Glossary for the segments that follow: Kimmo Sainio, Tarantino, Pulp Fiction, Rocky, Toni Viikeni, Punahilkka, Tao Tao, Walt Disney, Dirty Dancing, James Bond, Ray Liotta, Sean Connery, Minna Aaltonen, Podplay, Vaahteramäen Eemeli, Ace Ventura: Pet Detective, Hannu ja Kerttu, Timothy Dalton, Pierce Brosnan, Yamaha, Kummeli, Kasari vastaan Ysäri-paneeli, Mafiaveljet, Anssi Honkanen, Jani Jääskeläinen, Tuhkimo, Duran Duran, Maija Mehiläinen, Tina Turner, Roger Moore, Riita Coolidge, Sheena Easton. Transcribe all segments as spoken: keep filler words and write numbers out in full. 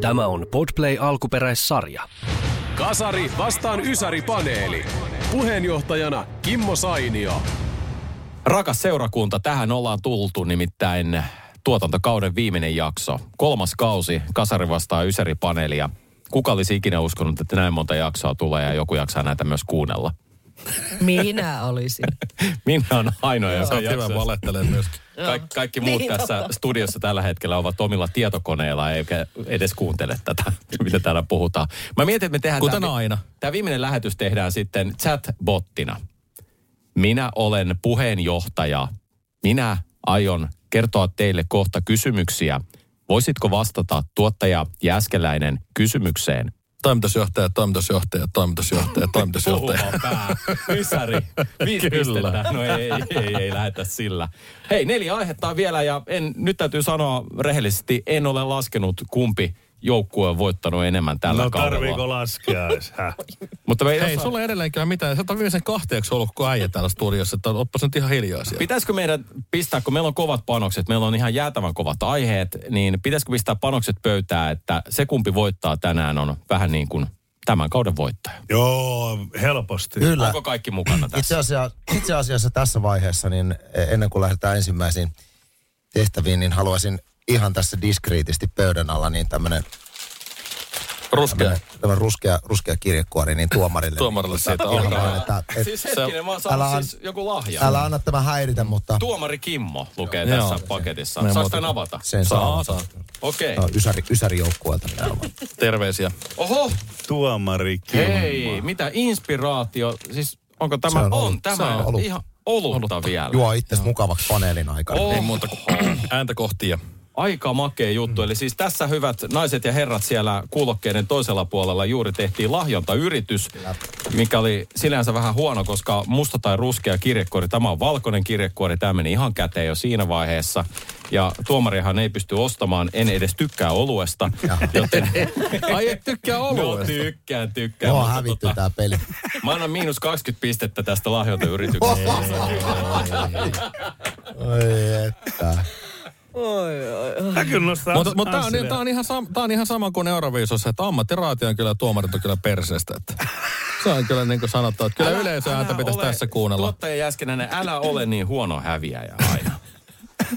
Tämä on Podplay alkuperäissarja. Kasari vastaan Ysäri-paneeli. Puheenjohtajana Kimmo Sainio. Rakas seurakunta, tähän ollaan tultu, nimittäin tuotantokauden viimeinen jakso. Kolmas kausi, Kasari vastaan Ysäri-paneelia. Kuka olisi ikinä uskonut, että näin monta jaksoa tulee ja joku jaksaa näitä myös kuunnella? Minä olisin. Minä on ainoa, joka on jaksossa. Hyvä, valehtelen myöskin. Kaik- kaikki muut niin, tässä totta. Studiossa tällä hetkellä ovat omilla tietokoneilla, eikä edes kuuntele tätä, mitä täällä puhutaan. Mä mietin, että me tehdään... Kuten tämä, aina. Tämä viimeinen lähetys tehdään sitten chatbottina. Minä olen puheenjohtaja. Minä aion kertoa teille kohta kysymyksiä. Voisitko vastata tuottaja Jääskeläinen kysymykseen? Toimitusjohtaja, toimitusjohtaja, toimitusjohtaja, toimitusjohtaja. Puhuva pää. Ysäri. Viisi pistettä. No ei, ei, ei, ei lähetä sillä. Hei, neljä aihetta vielä ja en, nyt täytyy sanoa rehellisesti, en ole laskenut kumpi joukkue on voittanut enemmän tällä no, kaudella. No tarviiko laskea? Mutta me ei Hei, osaa... sulla ei edelleenkään mitään. Sä oot viimeisen kahteeksi ollut kuin äijä täällä studiossa, että ootpas nyt ihan hiljaa siellä. Pitäisikö meidän pistää, kun meillä on kovat panokset, meillä on ihan jäätävän kovat aiheet, niin pitäisikö pistää panokset pöytään, että se kumpi voittaa tänään on vähän niin kuin tämän kauden voittaja? Joo, helposti. Kyllä. Onko kaikki mukana tässä? Itse asiassa, itse asiassa tässä vaiheessa, niin ennen kuin lähdetään ensimmäisiin tehtäviin, niin haluaisin... Ihan tässä diskriitisti pöydän alla niin tämmönen ruskea, tämmönen ruskea, ruskea kirjekuori niin tuomarille. Tuomarille niin, siitä on. Siis hetkinen, mä oon saanut siis joku lahja. Älä anna tämä häiritä, mutta... Tuomari Kimmo lukee joo, tässä joo, paketissa. Se, saanko tämän avata? Sen saa. saa. Okei. Okay. No, ysäri, ysärijoukkuelta. Terveisiä. Oho! Tuomari Kimmo. Hei, mitä inspiraatio. Siis onko tämä... On, on tämä on ollut. Ihan olutta, olutta vielä. Juo itses mukavaksi paneelin aikana. Ei muuta kuin ääntä kohtia. Aika makea juttu. Eli siis tässä hyvät naiset ja herrat siellä kuulokkeiden toisella puolella juuri tehtiin lahjontayritys, mikä oli sinänsä vähän huono, koska musta tai ruskea kirjekuori, tämä on valkoinen kirjekuori, tämä meni ihan käteen jo siinä vaiheessa. Ja tuomarihan ei pysty ostamaan, en edes tykkää oluesta. Joten... Ai et tykkää oluesta? No tykkään, tykkään. Mua hävitty tota... tää peli. Mä annan miinus kaksikymmentä pistettä tästä lahjontayrityksestä. Oi että... Oi, oi, oi. Kyllä mutta mut tämä on, on, on ihan sama kuin Euroviisossa, että ammattiraati on kyllä, tuomarit on kyllä perseestä. Se on kyllä niin kuin sanottu, että kyllä yleisöääntä pitäisi ole, tässä kuunnella. Tuottaja Jääskeläinen, älä ole niin huono häviäjä aina.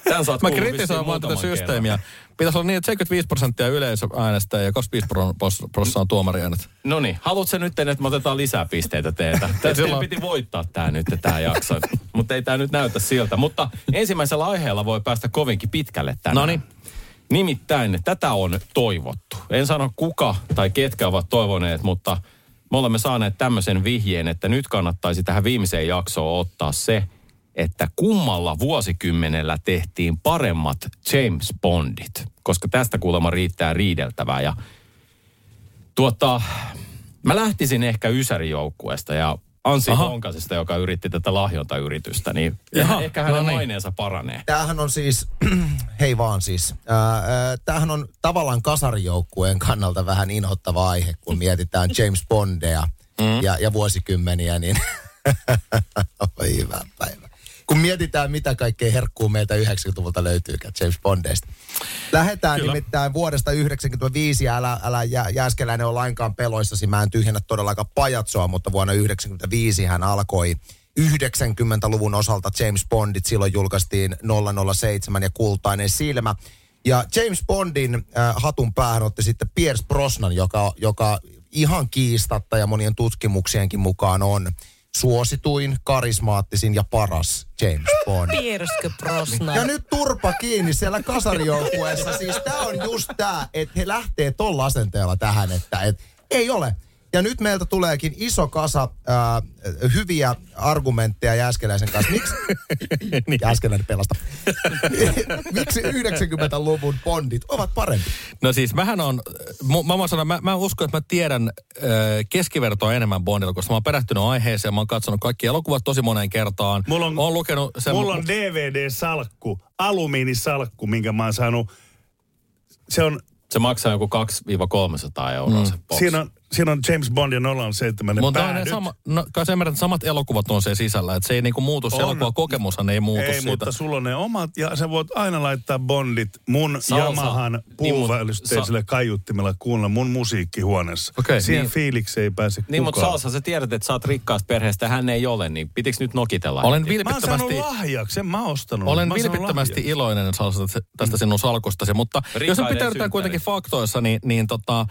Tämän saat mä kritisoin vaan tätä systeemiä. Pitäisi olla niin, että seitsemänkymmentäviisi prosenttia yleisö äänestää ja kaksikymmentäviisi prosenttia on tuomariäänet. No niin, haluatko nyt, että me otetaan lisää pisteitä teiltä? Teillä piti voittaa tämä nyt, tämä jakso. Mutta ei tämä nyt näytä siltä. Mutta ensimmäisellä aiheella voi päästä kovinkin pitkälle tänään. Noniin. Nimittäin tätä on toivottu. En sano kuka tai ketkä ovat toivoneet, mutta me olemme saaneet tämmöisen vihjeen, että nyt kannattaisi tähän viimeiseen jaksoon ottaa se, että kummalla vuosikymmenellä tehtiin paremmat James Bondit, koska tästä kuulemma riittää riideltävää. Ja tuota, mä lähtisin ehkä Ysäri-joukkueesta ja Anssi Honkasesta, joka yritti tätä lahjontayritystä, niin Jaha, ehkä hänen no niin. maineensa paranee. Tämähän on siis, hei vaan siis, ää, tämähän on tavallaan kasarijoukkueen kannalta vähän inhottava aihe, kun mietitään James Bondeja mm. ja, ja vuosikymmeniä, niin hyvä päivä. Kun mietitään, mitä kaikkea herkkuu meiltä yhdeksänkymmentäluvulta löytyy James Bondeista. Lähdetään Kyllä. nimittäin vuodesta yhdeksänkymmentäviisi, älä, älä jä, Jääskeläinen ole lainkaan peloissasi, mä en tyhjennä todellakaan pajatsoa, mutta vuonna yhdeksänkymmentäviisi hän alkoi yhdeksänkymmentäluvun osalta James Bondit. Silloin julkaistiin nolla nolla seitsemän ja Kultainen silmä. Ja James Bondin äh, hatun päähän otti sitten Pierce Brosnan, joka, joka ihan kiistatta ja monien tutkimuksienkin mukaan on suosituin, karismaattisin ja paras James Bond. Pierce Brosnan. Ja nyt turpa kiinni siellä kasarijoukkueessa. Siis tää on just tää, että he lähtee tolla asenteella tähän, että et, ei ole. Ja nyt meiltä tuleekin iso kasa äh, hyviä argumentteja Jääskeläisen kanssa. Miksi? Jääskeläinen pelasta. Miksi yhdeksänkymmentäluvun Bondit ovat parempi? No siis mähän on, mä, mä, sanon, mä, mä uskon, että mä tiedän äh, keskivertoa enemmän Bondilta, koska mä oon perehtynyt aiheeseen, mä oon katsonut kaikki elokuvat tosi moneen kertaan. Mulla on, oon lukenut sen, mulla on D V D-salkku, alumiinisalkku, minkä mä oon saanut. Se on... Se maksaa joku kaksisataa viiva kolmesataa euroa mm. se box. Siinä on, siinä on James Bond ja nolla seitsemän ne päädyt. Sama, no, kai sä ymmärrät, että samat elokuvat on se sisällä. Että se ei niinku muutu, se elokuvakokemushan ei muutu ei, siitä. Ei, mutta sulla on ne omat ja sä voit aina laittaa Bondit mun Salsa, Yamahan puuvälysteiselle niin, kaiuttimella kuunnella mun musiikkihuoneessa. Okay, siihen niin, fiiliksi ei pääse kukaan. Niin, mutta Salsa, sä tiedät, että sä oot rikkaasta perheestä, hän ei ole, niin pitikö nyt nokitella? Olen vilpittömästi... Mä oon saanut lahjaksi, en mä ostanut. Olen mä vilpittömästi iloinen Salsa tästä sinun salkustasi, mutta jos sä pitää kuitenkin faktoissa, niin, niin tota...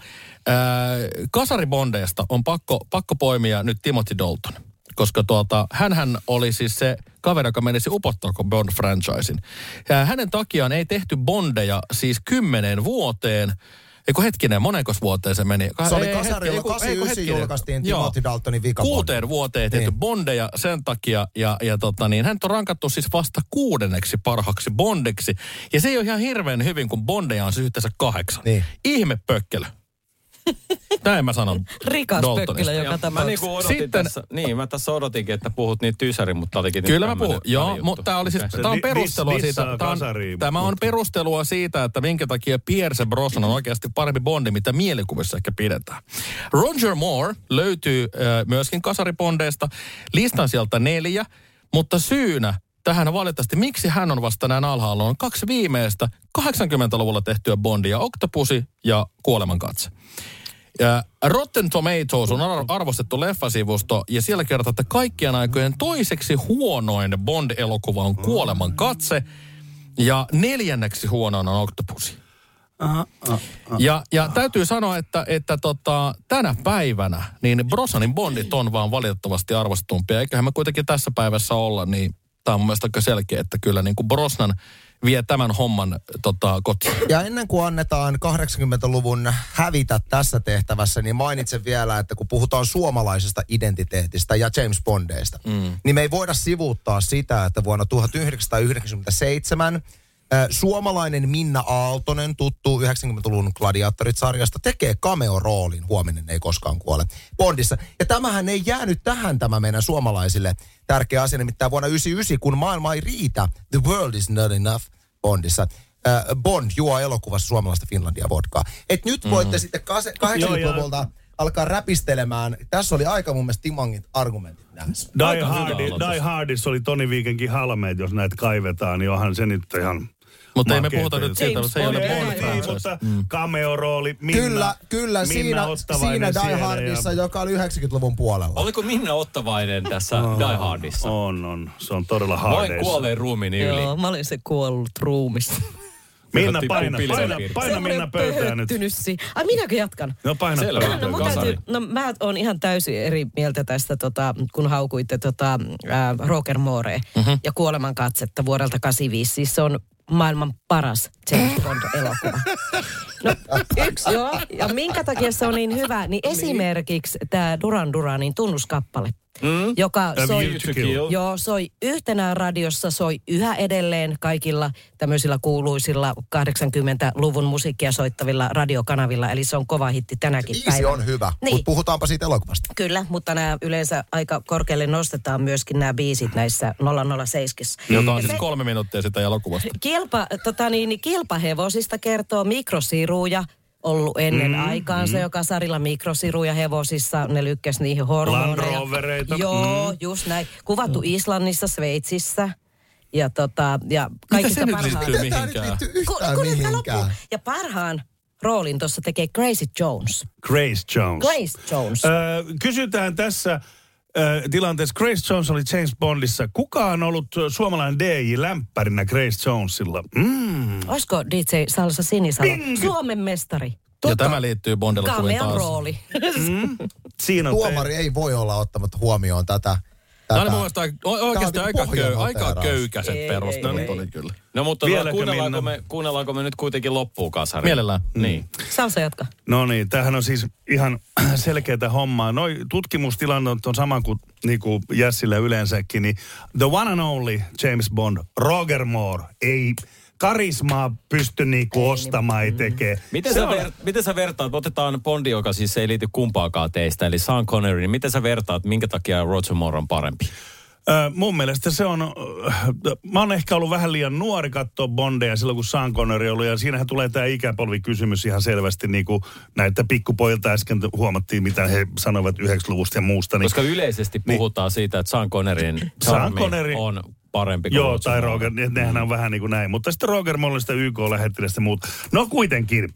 Öö, kasaribondeista on pakko, pakko poimia nyt Timothy Dalton, koska tuota, hänhän oli siis se kaveri, joka menisi upottoon Bond-franchisin. Hänen takiaan ei tehty bondeja siis kymmeneen vuoteen. Eiku hetkinen, monenkos vuoteen se meni? Se oli kasarilla, kahdeksankymmentäyhdeksän julkaistiin Timothy Daltonin vika. Kuuteen vuoteen tehty niin, bondeja sen takia, ja, ja tota niin, hän on rankattu siis vasta kuudenneksi parhaaksi bondeksi. Ja se ei ole ihan hirveän hyvin, kun bondeja on siis yhteensä kahdeksan. Niin. Ihme pökkelö. Näin mä sanon. Rikas pökkilä joka tapauksessa. Mä niinku sitten, tässä, niin, mä tässä odotinkin, että puhut niitä tysäri, mutta olikin... Kyllä mä puhun, joo, mutta tää oli siis, okay. tää on perustelua Dis, siitä, tää on, kasariin, tämä on perustelua siitä, että minkä takia Pierce Brosnan on oikeasti parempi Bondi, mitä mielikuvissa ehkä pidetään. Roger Moore löytyy äh, myöskin kasaribondeista, listan sieltä neljä, mutta syynä tähän valitettavasti, miksi hän on vasta näin alhaalla, on kaksi viimeistä kahdeksankymmentäluvulla tehtyä Bondia, Octopusi ja Kuolemankatse. Ja Rotten Tomatoes on arvostettu leffasivusto, ja siellä kerrotaan, että kaikkien aikojen toiseksi huonoin Bond-elokuva on Kuolemankatse, ja neljänneksi huonoin on Octopusi. Aha, aha, aha. Ja, ja täytyy sanoa, että, että tota, tänä päivänä niin Brosnanin Bondit on vaan valitettavasti arvostetumpia, eiköhän me kuitenkin tässä päivässä olla, niin tämä on mun mielestä aika selkeä, että kyllä niin kuin Brosnan vie tämän homman tota, kotiin. Ja ennen kuin annetaan kahdeksankymmentäluvun hävitä tässä tehtävässä, niin mainitsen vielä, että kun puhutaan suomalaisesta identiteetistä ja James Bondeista, mm. niin me ei voida sivuuttaa sitä, että vuonna tuhatyhdeksänsataayhdeksänkymmentäseitsemän äh, suomalainen Minna Aaltonen, tuttu yhdeksänkymmentäluvun Gladiaattorit-sarjasta, tekee cameo-roolin Huominen ei koskaan kuole Bondissa. Ja tämähän ei jäänyt tähän tämä meidän suomalaisille tärkeä asia, nimittäin vuonna yhdeksänkymmentäyhdeksän, kun maailma ei riitä, The World is Not Enough Bondissa. Äh, Bond juo elokuvassa suomalaista Finlandia vodkaa. Et nyt voitte mm. sitten kahdeksankymmentäluvulta alkaa räpistelemään. Tässä oli aika mun mielestä timangit argumentit näissä. Die, Hardi, Die Hardissa oli Toni Viikenkin halmeet, jos näitä kaivetaan, niin onhan se nyt ihan... Mutta ei me puhuta nyt siitä, mutta se ei ole Bond-franchise. Mutta cameo-rooli, Minna. Kyllä, kyllä, Minna siinä, siinä Die Hardissa, ja... joka oli yhdeksänkymmentäluvun puolella. Oliko Minna Ottavainen tässä oh, Die Hardissa? On, on. Se on todella hardeissa. Vain kuolee ruumiini yli. Joo, mä olin se kuollut ruumista. Minna, paina, paina, paina, paina Minna pöytää nyt. Si- Ai, minäkö jatkan? No paina pöytää. No, no mä oon ihan täysin eri mieltä tästä, tota, kun haukuitte tota, äh, Roger Moore mm-hmm. ja Kuolemankatsetta vuodelta kahdeksankymmentäviisi. Siis se on maailman paras James Bond-elokuva. No, yksi joo. Ja minkä takia se on niin hyvä, niin esimerkiksi tämä Duran Duranin tunnuskappale, mm? joka soi, joo, soi yhtenään radiossa, soi yhä edelleen kaikilla tämmöisillä kuuluisilla kahdeksankymmentäluvun musiikkia soittavilla radiokanavilla, eli se on kova hitti tänäkin päivänä. Biisi on hyvä, niin, mutta puhutaanpa siitä elokuvasta. Kyllä, mutta nämä yleensä aika korkealle nostetaan myöskin nämä biisit näissä nolla nolla seitsemän. Mm. Jota on siis kolme minuuttia sitä elokuvasta. Kilpa, tota niin, kilpahevosista kertoo mikrosiruja. Ollut ennen mm, aikaansa mm. jo kasarilla mikrosiruja hevosissa, ne lykkäs niihin hormoneja. Landrovereita. Joo, mm. just näin. Kuvattu mm. Islannissa, Sveitsissä ja tota, ja kaikista parhaan. Mitä se nyt liittyy mihinkään? Ku, kun mihinkään. Ja parhaan roolin tuossa tekee Grace Jones. Grace Jones. Grace Jones. Öö, kysytään tässä öö, tilanteessa, Grace Jones oli James Bondissa. Kuka on ollut suomalainen D J lämpärinä Grace Jonesilla? Mm. Olisiko D J Salsa Sinisalo? Bing. Suomen mestari. Totta. Ja tämä liittyy Bond-elokuviin taas. Rooli. Mm. Siinä tuomari ei voi olla ottamatta huomioon tätä. Tämä oli mun mielestä oikeasti aika, köy, aika köykäiset perustelut oli kyllä. No mutta kuunnellaanko me, kuunnellaanko me nyt kuitenkin loppuun kasari? Mielellään. Mm. Niin. Salsa jatka. No niin, tämähän on siis ihan selkeätä hommaa. Noi tutkimustilanteet on sama kuin niinku Jässillä yleensäkin. Niin the one and only James Bond, Roger Moore, ei karismaa pysty niinku ostamaan, ei tekee. Miten sä, ver- miten sä vertaat, otetaan Bondi, joka siis ei liity kumpaakaan teistä, eli Sean Connery, niin miten sä vertaat, minkä takia Roger Moore on parempi? Äh, mun mielestä se on, äh, mä oon ehkä ollut vähän liian nuori katsoa Bondeja silloin, kun Sean Connery oli, ja siinähän tulee tää ikäpolvikysymys ihan selvästi, niin kuin näitä pikkupojilta äsken huomattiin, mitä he sanoivat yhdeksänkymmentäluvusta ja muusta. Niin, koska yleisesti puhutaan niin, siitä, että Sean Conneryn Sean Connery on parempi kuin joo, tai Roger, nehän on vähän niin kuin näin. Mutta sitten Roger Mollista Y K-lähettilästä muuta. No kuitenkin. Äh,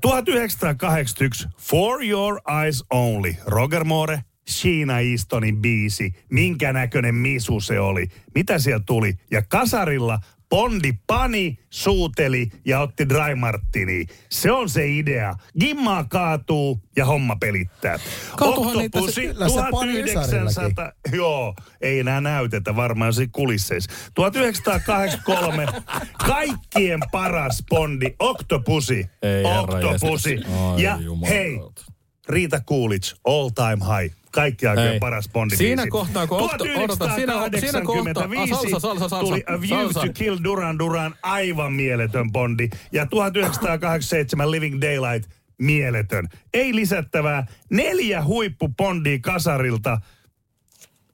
tuhatyhdeksänsataakahdeksankymmentäyksi, For Your Eyes Only, Roger Moore, Sheena Eastonin biisi. Minkä näköinen misu se oli? Mitä siellä tuli? Ja kasarilla Bondi pani, suuteli ja otti dry martini. Se on se idea. Gimmaa kaatuu ja homma pelittää. Octopusi tuhatyhdeksänsataakahdeksankymmentä... Joo, ei enää näytetä varmaan siinä kulisseissa. tuhatyhdeksänsataakahdeksankymmentäkolme kaikkien paras Bondi. Octopusi. Ei, Octopusi. Ai, ja jumala. Hei, Riita Coolidge, All Time High. Kaikki aikojen paras Bondi-biisi. Siinä kohtaa, kun tuhatyhdeksänsataakahdeksankymmentäviisi salsa, salsa, salsa, tuli A View salsa. to Kill Duran Duran, aivan mieletön Bondi. Ja tuhatyhdeksänsataakahdeksankymmentäseitsemän Living Daylight, mieletön. Ei lisättävää, neljä huippu Bondia kasarilta.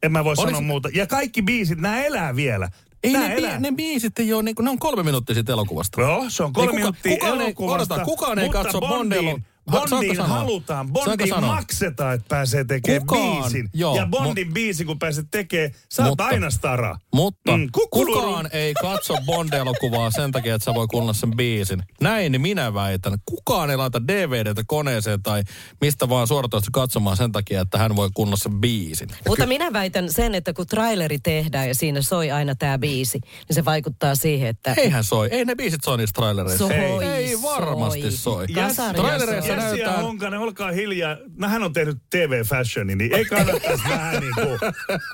En mä voi Olis... sanoa muuta. Ja kaikki biisit, nämä elää vielä. Ei ne, bi- ne biisit ei ole, ne on kolme minuuttia siitä elokuvasta. Joo, se on kolme kuka, minuuttia kukaan elokuvasta. Ei, kukaan ei katso Bondiin. Bondiin halutaan, Bondiin maksetaan, että pääsee tekemään kukaan, biisin. Joo, ja Bondin mu- biisi, kun pääset tekemään, sä oot aina stara. Mutta mm, kukaan ei katso Bond-elokuvaa sen takia, että sä voi kuunnella sen biisin. Näin minä väitän. Kukaan ei laita D V D:tä koneeseen tai mistä vaan suoratoista katsomaan sen takia, että hän voi kuunnella sen biisin. Mutta Ky- minä väitän sen, että kun traileri tehdään ja siinä soi aina tää biisi, niin se vaikuttaa siihen, että... Eihän soi. Ei ne biisit soi niissä trailereissa. Soi, ei, ei varmasti soi. soi. Trailereissa... Jassi ja Honkanen, olkaa hiljaa. Hän on tehnyt T V-fashioni, niin ei kannattaisi vähän niin kuin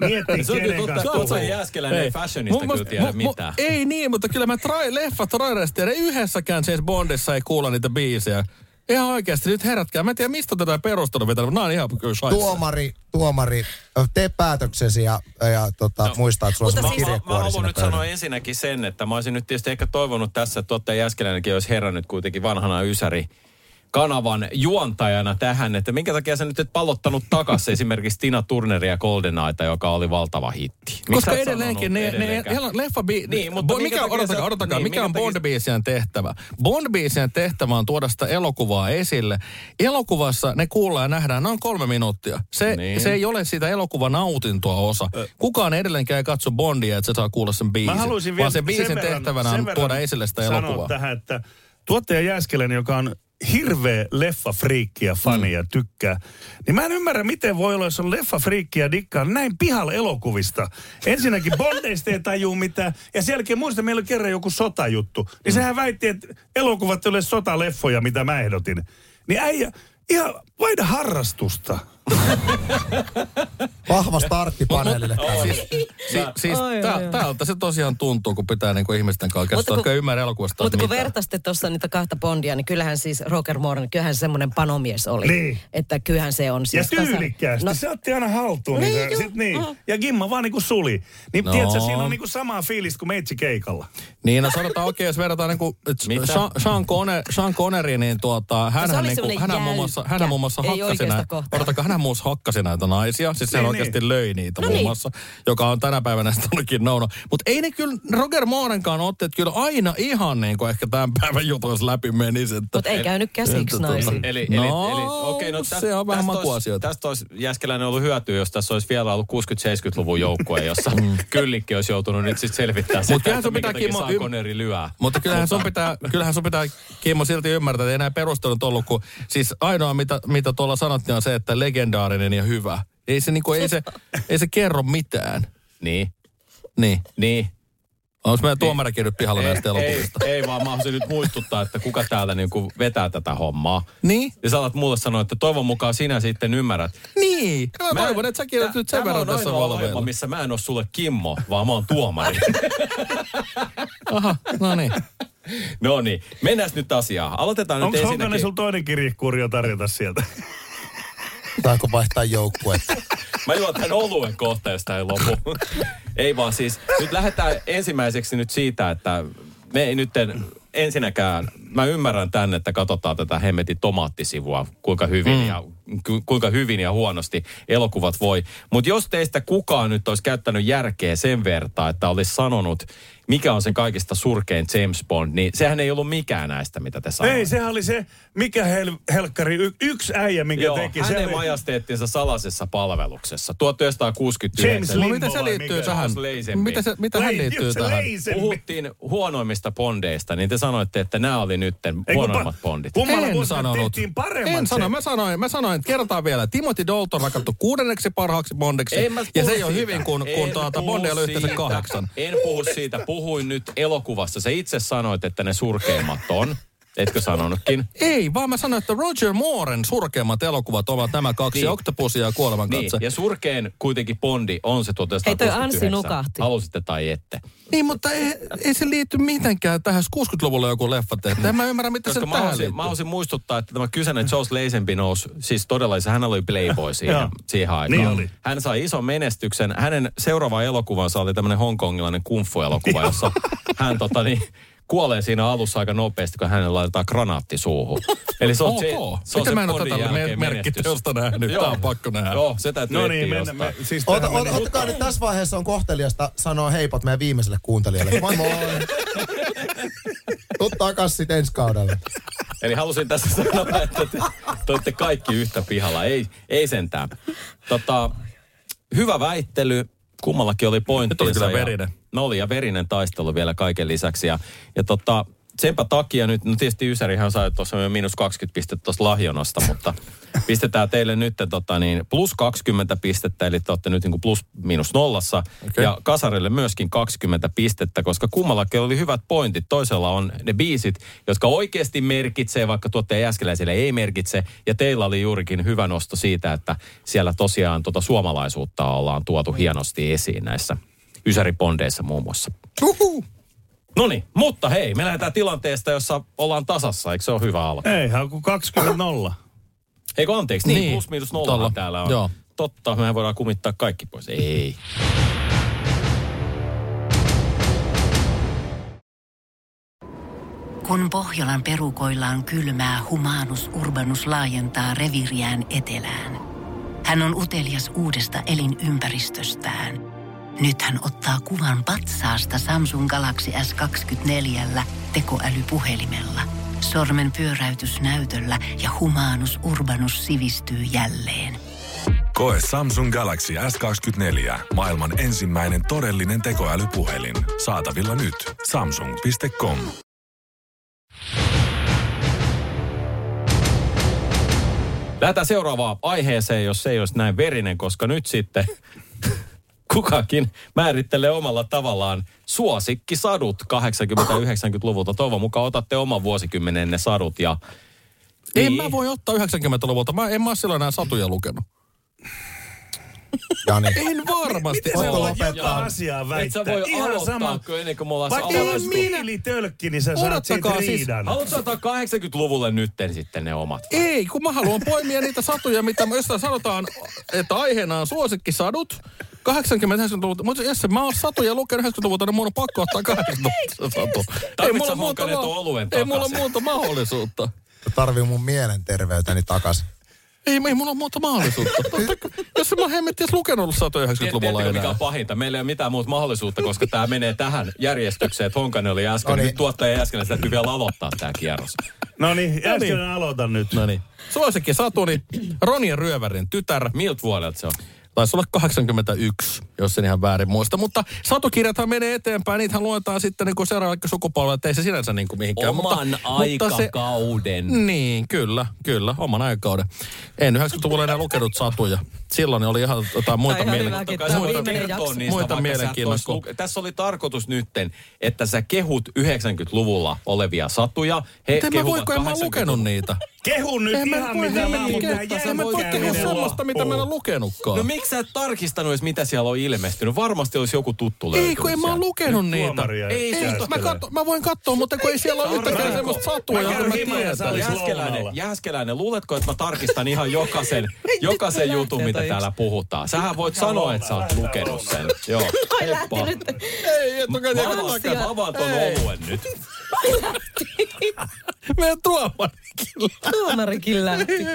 miettiä kenen kanssa. Kasari Jääskeläinen fashionista kyllä tiedä mitään. Ei niin, mutta kyllä mä trai, leffa trailerista ja yhdessäkään James Bondissa ei kuulla niitä biisejä. Ihan oikeasti, nyt herätkää. Mä en tiedä, mistä tätä perustelua vetää, mutta nää on ihan kyllä shaissa. Tuomari, tuomari, tee päätöksesi ja, ja tota, no, muista, että sulla on semmoinen kirjekuori. Mä, mä haluan nyt sanoa ensinnäkin sen, että mä olisin nyt tietysti ehkä toivonut tässä, että tuottaja Jääskeläinenkin olisi herännyt kuitenkin vanhana Ysäri kanavan juontajana tähän, että minkä takia sä nyt et palottanut takaisin esimerkiksi Tina Turneria GoldenEyeta, joka oli valtava hitti. Koska edelleenkin, ne, ne, leffa bi- niin, mutta bo- mikä, odotakaa, odotakaa, niin, mikä on Bond-biisien tehtävä? Bond-biisien tehtävä on tuoda sitä elokuvaa esille. Elokuvassa ne kuullaan ja nähdään noin kolme minuuttia. Se, niin. se ei ole sitä elokuvan nautintoa osa. Kukaan edelleenkään ei katso Bondia, että se saa kuulla sen biisin. Mä haluaisin vielä, vaan sen biisin sen verran, tehtävänä on tuoda esille sitä elokuvaa. Tähän, että tuottaja Jääskeläinen, joka on hirveä leffafriikki ja fani ja tykkää. Niin mä en ymmärrä, miten voi olla, jos on leffafriikki ja dikkaa näin pihalla elokuvista. Ensinnäkin Bondeista ei tajuu mitään. Ja sen jälkeen muista, meillä oli kerran joku sotajuttu. Niin sehän väitti, että elokuvat ei ole sotaleffoja, mitä mä ehdotin. Niin äijä, ihan vaihda harrastusta. Vahva startti paneelille. Siis, si, siis täältä se tosiaan tuntuu, kun pitää niinku ihmisten kanssa käsittää, kun ymmärrä elokuvasta. Mutta kun vertasitte tuossa niitä kahta Bondia, niin kyllähän siis Roger Moore, kyllähän se semmoinen panomies oli. Niin. Että kyllähän se on siis... Ja tyylikkäästi. No. Se otti aina haltuun. Niin, niin, sit niin. Uh-huh. Ja Gimma vaan niinku suli. Niin no. Tiedätkö, siinä on niinku samaa fiilistä kuin meitsi keikalla. Niin, no sanotaan oikein, jos verrataan niinku Sean, Conner, Sean Connery, niin tuota... Hänhän niinku, muun muassa, muassa hakkasi näin. Odotakaa, hänhän muun muassa hakkasi näitä naisia. Siis niin, hän oikeasti niin. löi niitä no muun muassa, niin. joka on tänä päivänä sitten ollutkin nouno. Mutta ei ne kyllä, Roger Moorenkaan otteet kyllä aina ihan niin kuin ehkä tämän päivän jutuissa läpi menisi. Mutta ei käynyt käsiksi naisiin. Eli, eli, no, eli, okay, no täs, se on vähän makuasioita. Tästä olisi Jääskeläinen ollut hyötyä, jos tässä olisi vielä ollut kuusikymmentä-seitsemänkymmentäluvun joukkue, jossa Kyllikki olisi joutunut nyt sitten selvittämään sitä, että, että minkä takia Sean Connery lyää. Mutta kyllähän sun pitää, kyllähän sun pitää Kimmo silti ymmärtää, että ei enää perustelut ollut, kun siis ainoa mitä, mitä tuolla sanottiin on se, että legendaarinen ja hyvä. Ei se, niinku, ei se, ei se kerro mitään. Niin. Niin. Niin. Onko meidän tuomarikin nyt pihalla näistä elokuvista? Ei, ei vaan, mä haluaisin nyt muistuttaa, että kuka täällä niinku vetää tätä hommaa. Niin? Ja sä alat mulle sanoa, että toivon mukaan sinä sitten ymmärrät. Niin. Mä, mä toivon, että sä kirjoit nyt sen verran tässä valveilla. Tämä on missä mä en ole sulle Kimmo, vaan mä oon tuomari. Aha, no niin. No niin, mennään nyt asiaan. Aloitetaan nyt ensinnäkin. Onko Honkanen sulla toinen kirjekurjo tarjota sieltä? Saanko vaihtaa joukkuetta? Mä juon tämän oluen kohta, jos tää ei lopu. Ei vaan siis, nyt lähdetään ensimmäiseksi nyt siitä, että me ei nyt ensinnäkään, mä ymmärrän tän, että katsotaan tätä hemmetin tomaattisivua, kuinka hyvin, mm. ja, ku, kuinka hyvin ja huonosti elokuvat voi. Mutta jos teistä kukaan nyt olisi käyttänyt järkeä sen vertaa, että olisi sanonut, mikä on sen kaikista surkein James Bond, niin sehän ei ollut mikään näistä, mitä te sanoitte. Ei, sehän oli se, mikä hel- helkkari, y- yksi äijä, minkä Joo, teki. Joo, hänen majesteettinsa salaisessa palveluksessa, tuhatyhdeksänsataakuusikymmentäyhdeksän. James Limbo, mitä se liittyy tähän? Mitä, se, mitä hän liittyy tähän? Leisempi. Puhuttiin huonoimmista bondeista, niin te sanoitte, että nämä oli nytten huonoimmat pa- bondit. En sanonut. En sano, mä sanoin, mä sanoin, että kertaan vielä. Timothy Dalton rakattu kuudenneksi parhaaksi bondiksi, ja se ei ole hyvin, kun, kun tuota bondeja oli yhteensä kahdeksan. En puhu siitä. Puhuin nyt elokuvassa. Sä itse sanoit, että ne surkeimmat on. Etkö sanonutkin? Ei, vaan mä sanoin, että Roger Mooren surkeimmat elokuvat ovat nämä kaksi. Niin. Oktopusia ja Kuoleman katse. Niin, ja surkein kuitenkin bondi on se tuhatyhdeksänsataakuusikymmentäyhdeksän. Ei, toi Anssi nukahti. Halusitte tai ette. Niin, mutta ei, ei se liity mitenkään tähän kuusikymmentäluvulla joku leffa tehty. En mä ymmärrä, mitä koska se tähän olisin, liittyy. Mä haluaisin muistuttaa, että tämä kyseinen Charles Lazenby nousi, siis todella, hän oli Playboy siihen, siihen aikaan. Niin oli. Hän sai ison menestyksen. Hänen seuraava elokuvansa oli tämmöinen hongkongilainen kungfu-elokuva, jossa hän tota niin... kuolee siinä alussa aika nopeasti, kun hänelle laitetaan granaatti suuhun. Eli se on okay. se, se, on se mä en ole tätä mer- merkkiteosta nähnyt? Tämä on pakko nähdä. Joo, se täytyy no niin, mennä, me, siis Ota, ot, Ottakaa nyt tässä vaiheessa on kohteliasta sanoa heipot meidän viimeiselle kuuntelijalle. Moi moi! Tuu takas sit ensi kaudella. Eli halusin tässä sanoa, että te, te olette kaikki yhtä pihalla. Ei, ei sentään. Tota, hyvä väittely. Kummallakin oli pointtinsa. Oli verinen. No oli ja verinen taistelu vielä kaiken lisäksi. Ja, ja tota, senpä takia nyt, no tietysti Ysärihän sai tuossa jo miinus kaksikymmentä pistettä tuossa lahjonasta, mutta pistetään teille nyt tota niin, plus kaksikymmentä pistettä, eli te olette nyt niin kuin plus miinus nollassa. Okay. Ja Kasarille myöskin kaksikymmentä pistettä, koska kummallakin oli hyvät pointit. Toisella on ne biisit, jotka oikeasti merkitsee, vaikka tuottaja Jääskeläiselle ei merkitse. Ja teillä oli juurikin hyvä nosto siitä, että siellä tosiaan tota suomalaisuutta ollaan tuotu hienosti esiin näissä Ysäri-bondeissa muun muassa. Uhuh. No niin, mutta hei, me lähdetään tilanteesta, jossa ollaan tasassa, eikö se ole hyvä alku? Eihän, kun kaksikymmentä nolla. Eikö anteeksi, niin, niin plus miinus nolla täällä on. Joo. Totta, mehän voidaan kumittaa kaikki pois. Ei. Kun Pohjolan perukoillaan kylmää, Humanus Urbanus laajentaa reviiriään etelään. Hän on utelias uudesta elinympäristöstään. Nyt hän ottaa kuvan patsaasta Samsung Galaxy S kaksikymmentäneljä tekoälypuhelimella. Sormen pyöräytys näytöllä ja Humanus Urbanus sivistyy jälleen. Koe Samsung Galaxy S kaksikymmentäneljä, maailman ensimmäinen todellinen tekoälypuhelin. Saatavilla nyt. samsung piste com. Lähdetään seuraavaan aiheeseen, jos ei olisi näin verinen, koska nyt sitten... Kukakin määrittelee omalla tavallaan suosikkisadut kahdeksankymmentä-yhdeksänkymmentäluvulta. Toivon mukaan otatte oman vuosikymmenenne sadut ja... Niin. En mä voi ottaa yhdeksänkymmentäluvulta. Mä en mä ole silloin enää satuja lukenut. Jani. En varmasti. Miten sä voit jotain asiaa väittää? Et sä voi ihan aloittaa sama. Kun ennen kuin me ollaan vaikka aloistu. Vaikka ei minilitölkki, niin sä saat siitä riidan. Siis, haluatko ottaa kahdeksankymmentäluvulle nytten sitten ne omat? Ei, kun mä haluan poimia niitä satuja, mitä jostain sanotaan, että aiheena on suosikkisadut. kahdeksankymmentä-yhdeksänkymmentäluvulta. Mutta jos mä oon satuja lukenut yhdeksänkymmentäluvulta, niin mun on pakko ottaa kahdeksankymmentäluvulta satu. Tarvitsa Honkanen tuon oluen takaisin. Ei mulla muuta mahdollisuutta. Tarvii mun mielenterveyteni takaisin. Ei, ei mulla ole muuta mahdollisuutta. Jos mä hemmetti edes lukenut ollut yhdeksänkymmentäluvulla enää. Mikä on pahinta? Meillä ei ole mitään muuta mahdollisuutta, koska tää menee tähän järjestykseen, että Honkanen oli äsken. Noniin. Nyt tuottaja äsken, sitä täytyy vielä aloittaa tää kierros. No niin, äsken aloitan nyt. Noniin. Suosikki satuni, Ronja Ryövärintytär. Miltä vuodelta se on? Taisi olla kahdeksankymmentäyksi, jos en ihan väärin muista. Mutta satukirjathan menee eteenpäin. Niitähän luetaan sitten niin kuin seuraavaksi sukupolvella, ettei se sinänsä niin kuin mihinkään. Oman mutta, aikakauden. Mutta se, niin, kyllä, kyllä, oman aikakauden. En yhdeksänkymmentäluvulla enää lukenut satuja. Silloin oli ihan jotain muita mielenkiinnoista. Luk... Tässä oli tarkoitus nytten, että sä kehut yhdeksänkymmentäluvulla olevia satuja. He miten mä voinko en mä lukenut niitä? Kehu nyt eihän ihan mitä vaan, mutta nämä jäi mukään mitä mä en ole lukenutkaan. No miksi sä et tarkistanut edes, mitä siellä on ilmestynyt? Varmasti olisi joku tuttu löytynyt. Ei, kun en mä ole lukenut niitä. Ei, mä, katso, mä voin katsoa, mutta kun ei siellä ole yhtäkään semmoista satua, jota mä tiedän. Jääskeläinen, luuletko, että mä tarkistan ihan jokaisen, jokaisen jutun, mitä täällä puhutaan? Sähän voit sanoa, että sä oot lukenut sen. Joo, heppa. Ei, et olekaan jäänyt. Mä avaan ton oluen nyt. Meidän tuomarikin lähti. Tuomarikin lähti. Ei,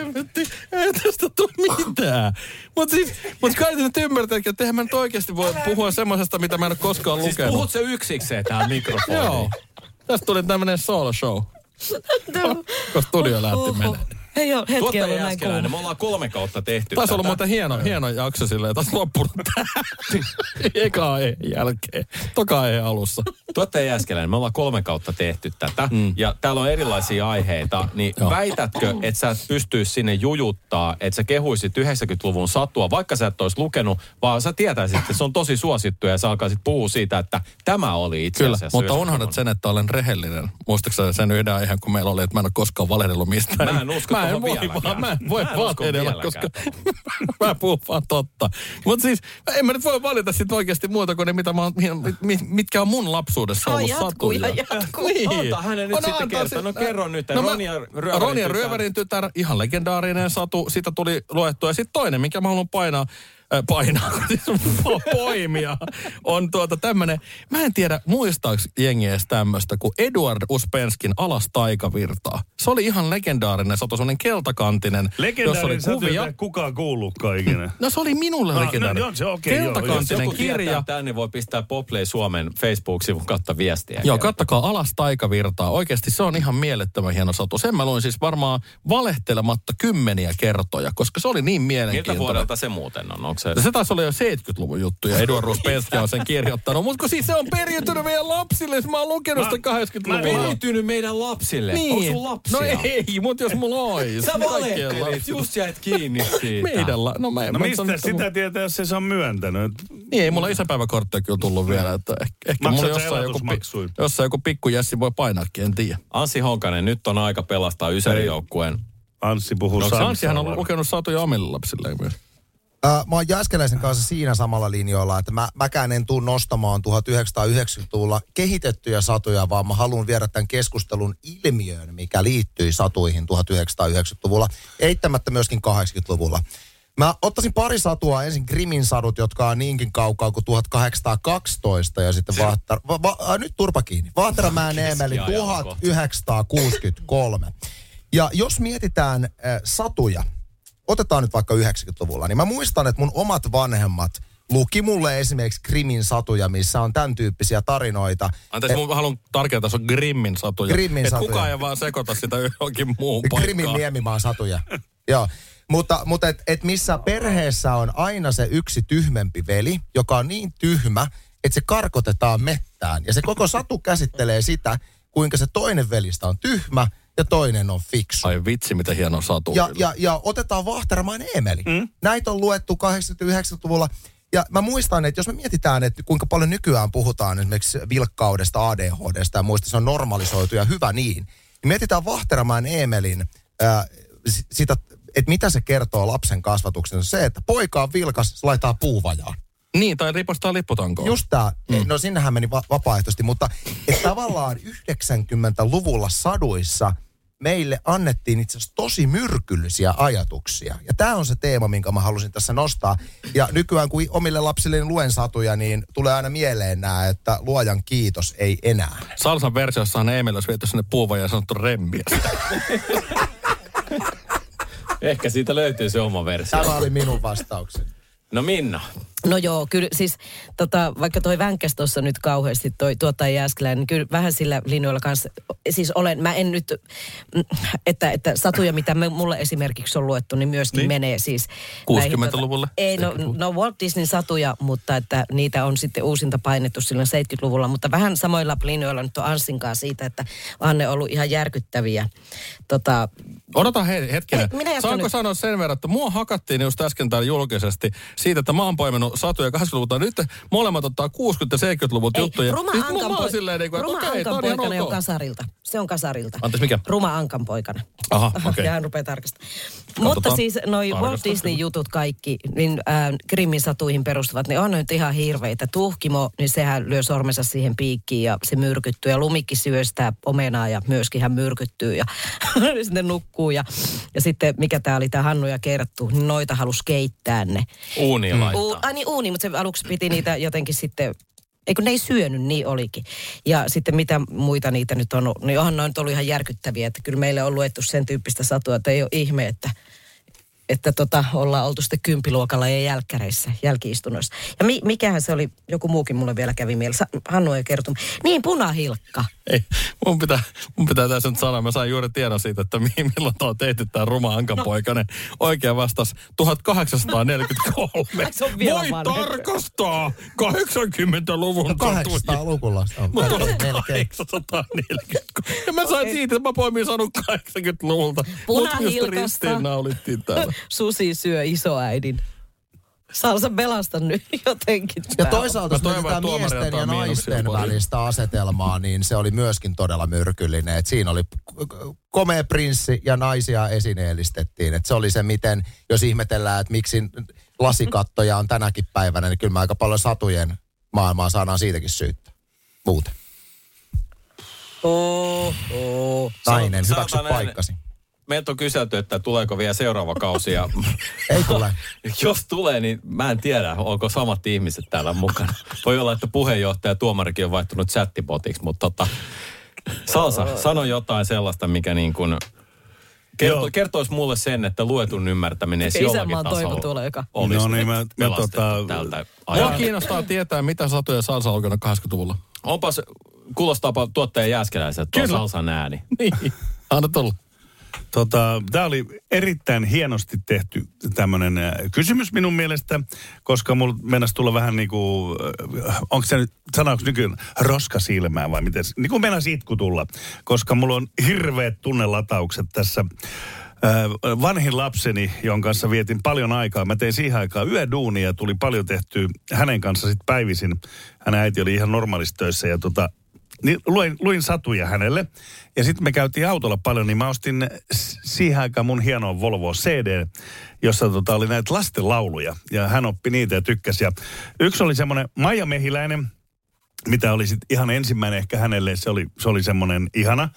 ei tästä tule mitään. Mutta siis, mut kai te nyt ymmärtätkö, että eihän mä nyt oikeasti voi puhua semmoisesta, mitä mä en ole koskaan lukenut. Siis puhut se yksikseen tähän mikrofoniin. Joo. Tästä tuli tämmönen solo show. Kun studio lähti menemään. Hei, on hetki ollut näin kuulla. Me ollaan kolme kautta tehty. Taisi ollut muuten hieno, hieno jakso silleen. Taisi loppunut tähän. Eka ei jälkeen. Toka ei alussa. Tuottaja Jääskeläinen, me ollaan kolme kautta tehty tätä. Mm. Ja täällä on erilaisia aiheita. Niin joo. Väitätkö, että sä et pystyis sinne jujuttaa, että sä kehuisit yhdeksänkymmentäluvun satua, vaikka sä et ois lukenut, vaan sä tietäisit, että se on tosi suosittu ja sä alkaisit puhua siitä, että tämä oli itse asiassa. Kyllä, mutta onhan on. Sen, että olen rehellinen. Muistatko sen yhden aiheen, kun meillä oli, että mä en ole koskaan valehdellut mistään. Mä en usko. Mä en voi vaan, mä en voi vaan koska mä puhun vaan totta. Mutta siis, en mä nyt voi valita sit oikeasti muuta kuin ne, mitä mä oon, mitkä on mun lapsuudessa ollut satuja. Ai jatkuu ja jatkuu. Niin. Ota hänen nyt no, sitten kertoa. No kerro nyt, no, Ronja Ryövärintytär, ihan legendaarinen satu, siitä tuli luettua. Ja sitten toinen, mikä mä haluan painaa, äh, painaa, siis poimia, on tuota tämmönen, mä en tiedä muistaaks jengiä tämmöstä, kuin Eduard Uspenskin Alastaika virtaa. Se oli ihan legendaarinen satu, semmoinen keltakantinen. Legendaarinen satu, jota kukaan kuullutkaan ikinä. No se oli minulle no, legendaarinen. No, no, okay, keltakantinen joo, kirja. Tän niin voi pistää Podplay Suomen Facebook-sivun kautta viestiä. Joo, kattakaa Alastaika virtaa. Oikeasti se on ihan mielettömän hieno satu. Sen mä luin siis varmaan valehtelematta kymmeniä kertoja, koska se oli niin mielenkiintoinen. Miltä vuodelta se muuten on? Onko se? Se taisi olla jo seitsemänkymmentäluvun juttu ja Eduard Uspenskij on sen kirjoittanut. Mutta kun siis se on periytynyt meidän lapsille, mä oon lukenut sitä kahdeksankymmentäluvulla. Periytynyt meidän lapsille? Niin. Onko sun lapsi? No ei, mutta jos mulla ois. Sä valehtelit, just jäit kiinni siitä. Meidän la... No, mä, no mä mistä sanon, sitä mun... tietää, jos ei saa myöntänyt? Niin, ei mulla isäpäiväkortteja kyllä tullut vielä. Että ehkä ehkä mulla jossain joku, jossain joku pikku jässi voi painaakin, en tiedä. Anssi Honkanen, nyt on aika pelastaa Ysäri-joukkueen. Anssi puhuu no, Samsalla. Anssihan on lukenut satuja omille lapsilleen myös. Äh, mä oon Jääskeläisen kanssa siinä samalla linjoilla, että mä, mäkään en tuu nostamaan yhdeksänkymmentäluvulla kehitettyjä satuja, vaan mä haluan viedä tämän keskustelun ilmiöön, mikä liittyi satuihin yhdeksänkymmentäluvulla, eittämättä myöskin kahdeksankymmentäluvulla. Mä ottaisin pari satua, ensin Grimin sadut, jotka on niinkin kaukaa kuin tuhatkahdeksansataakaksitoista ja sitten Vaahter... Va, va, äh, nyt turpa kiinni. Vaahteramäen Eemeli tuhatyhdeksänsataakuusikymmentäkolme. Ja jos mietitään äh, satuja... Otetaan nyt vaikka yhdeksänkymmentäluvulla, niin mä muistan, että mun omat vanhemmat luki mulle esimerkiksi Grimin satuja, missä on tämän tyyppisiä tarinoita. Anteeksi, et... mä haluan tarkentaa, se on Grimin satuja. Grimin satuja. Kukaan ei vaan sekoita sitä johonkin muuhun paikkaan. Grimin niemimaan satuja. Joo, mutta, mutta et, et missä perheessä on aina se yksi tyhmempi veli, joka on niin tyhmä, että se karkotetaan mettään. Ja se koko satu käsittelee sitä, kuinka se toinen velistä on tyhmä, ja toinen on fiksu. Ai vitsi, mitä hieno satu. Ja, ja, ja otetaan Vaahteramäen Eemeli. Mm? Näitä on luettu kahdeksankymmentä-yhdeksänkymmentäluvulla. Ja mä muistan, että jos me mietitään, että kuinka paljon nykyään puhutaan esimerkiksi vilkkaudesta, A D H D:stä ja muista, se on normalisoitu ja hyvä niin. Niin mietitään Vaahteramäen Eemelin äh, sitä, että mitä se kertoo lapsen kasvatuksensa. Se, että poika on vilkas, se laittaa puuvajaan. Niin, tai ripostaa lipputankoon. Just tää. Mm. No sinnehän meni va- vapaaehtoisesti, mutta että tavallaan yhdeksänkymmentäluvulla saduissa meille annettiin itse asiassa tosi myrkyllisiä ajatuksia. Ja tää on se teema, minkä mä halusin tässä nostaa. Ja nykyään, kun omille lapsille luen satuja, niin tulee aina mieleen nää, että luojan kiitos ei enää. Salsan versiossahan Eemil olisi viety sinne puuvan ja sanottu remmiä. Ehkä siitä löytyy se oma versio. Tämä oli minun vastaukseni. No Minna. No joo, kyllä siis tota, vaikka toi vänkäs tuossa nyt kauheasti toi tuottaja Jääskeläinen, niin kyllä vähän sillä linjoilla kanssa, siis olen, mä en nyt, että, että satuja, mitä me, mulle esimerkiksi on luettu, niin myöskin niin. Menee siis. kuusikymmentäluvulle? Tota, ei, no, no Walt Disneyn satuja, mutta että niitä on sitten uusinta painettu silloin seitsemänkymmentäluvulla, mutta vähän samoilla linjoilla nyt on Anssinkaan siitä, että Anne on ollut ihan järkyttäviä tota, Odota he, hetkenä. He, saanko nyt sanoa sen verran, että mua hakattiin just äsken täällä julkisesti siitä, että mä oon poiminut satuja kahdeksankymmentäluvulta. Nyt molemmat ottaa kuusikymmentä- ja seitsemänkymmentäluvut juttuja. Ruma siis Ankan, poi- niin kuin, Ruma okay, Ankan poikana on kasarilta. Se on kasarilta. Anteeksi, mikä? Ruma Ankan poikana. Aha, okei. Okay. Ja hän rupeaa tarkistamaan. Katsotaan. Mutta siis noi Walt Disney-jutut kaikki, niin äh, Krimin satuihin perustuvat, niin on nyt ihan hirveitä. Tuhkimo, niin sehän lyö sormensa siihen piikkiin ja se myrkyttyy. Ja Lumikki syöstää omenaa ja myöskin hän myrkyttyy ja sitten nukkuu. Ja, ja sitten mikä tää oli, tää Hannu ja Kerttu, niin noita halusi keittää ne. Uuniin laittaa. U, ai niin uuniin, mutta se aluksi piti niitä jotenkin sitten, eikö ne ei syönyt, niin olikin. Ja sitten mitä muita niitä nyt on, niin onhan ne on ollut ihan järkyttäviä, että kyllä meillä on luettu sen tyyppistä satua, että ei ole ihme, että, että tota, ollaan oltu sitten kympiluokalla ja jälkkäreissä, jälkiistunnoissa. Ja mi, mikähän se oli, joku muukin mulle vielä kävi mielessä, Hannu ei kertonut, niin punahilkka. Ei, mun pitää, mun pitää tässä nyt sanoa, mä sain juuri tiedon siitä, että milloin tämä on tehty tämä Ruma Ankanpoikainen. No. Oikea vastas tuhatkahdeksansataaneljäkymmentäkolme. Voi tarkastaa kahdeksankymmentäluvun. No kahdeksansataaluvulla. Mutta tuhatkahdeksansataaneljäkymmentäkolme. Ja mä sain okay. siitä, että mä poimin saanut kahdeksankymmentäluvulta. Punahilkasta. Mut just ristiinnaulittiin täällä. Susi syö isoäidin. Salsa, pelasta nyt jotenkin. Ja toisaalta, jos mietitään miesten ja naisten välistä asetelmaa, niin se oli myöskin todella myrkyllinen. Et siinä oli komea prinssi ja naisia esineellistettiin. Et se oli se, miten, jos ihmetellään, että miksi lasikattoja on tänäkin päivänä, niin kyllä mä aika paljon satujen maailmaa saadaan siitäkin syyttä. Muuten. Oh, oh. Nainen, hyväksy paikkasi. Meiltä on kyselty, että tuleeko vielä seuraava kausi. Ja ei tule. Jos tulee, niin mä en tiedä, onko samat ihmiset täällä mukana. Voi olla, että puheenjohtaja ja tuomarikin on vaihtunut chattibotiksi, mutta tota, Salsa, sano jotain sellaista, mikä niin kuin kerto, kertoisi mulle sen, että luetun ymmärtäminen ei jollakin tasolla olisi no niin, mä, mä tota... tältä ajalta. Mua kiinnostaa tietää, mitä satuja Salsa on alkanut kahdeksankymmentäluvulla. Onpas, kuulostaapa tuottaja Jääskeläiseltä tuo Salsan ääni. Niin, anna tulla. Tota, tämä oli erittäin hienosti tehty tämmöinen kysymys minun mielestä, koska mulla mennäisi tulla vähän niin kuin, onko se nyt, sanoksi nykyään roskasilmää vai miten? Niin kuin mennäisi itku tulla, koska mulla on hirveät tunnelataukset tässä. Vanhin lapseni, jonka kanssa vietin paljon aikaa, mä tein siihen aikaan yöduunia ja tuli paljon tehtyä hänen kanssa sitten päivisin. Hänen äiti oli ihan normaalissa töissä ja tota... Niin luin, luin satuja hänelle. Ja sitten me käytiin autolla paljon, niin mä ostin siihen aikaan mun hienoa Volvoa C D, jossa tota oli näitä lastenlauluja. Ja hän oppi niitä ja tykkäsi. Ja yksi oli semmoinen Maija Mehiläinen, mitä oli sitten ihan ensimmäinen ehkä hänelle. Se oli, se oli semmoinen ihana,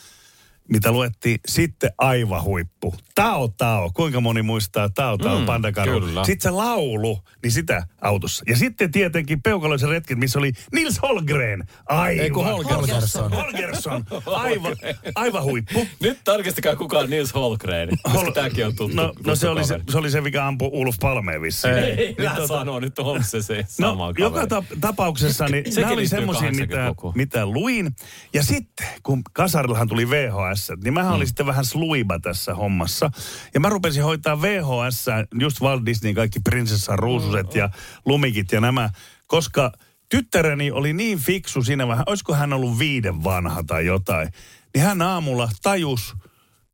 mitä luettiin. Sitten aivan huippu. Tao Tao. Kuinka moni muistaa Tao Tao mm, Pandakaru. Kyllä. Sitten se laulu, niin sitä autossa. Ja sitten tietenkin Peukaloisen retket, missä oli Nils Holgren. Aivan. Eiku Holgersson. Holgersson. Aivan, aivan huippu. Nyt tarkistakaa kuka on Nils Holgren. Hol- Tämäkin on tuttu. No, no se, oli se, se oli se, mikä ampui Ulf Palmeen vissiin. Ei, hän tota... sanoo. Nyt on se se sama no, kaveri. Joka ta- tapauksessa, niin nämä oli semmoisia, mitä, mitä luin. Ja sitten, kun kasarillahan tuli V H S, niin mähän olin mm. sitten vähän sluiba tässä hommassa. Ja mä rupesin hoitaa V H S, just Walt Disney, kaikki prinsessan ruususet mm. ja lumikit ja nämä. Koska tyttäreni oli niin fiksu siinä vähän, olisiko hän ollut viiden vanha tai jotain. Niin hän aamulla tajus,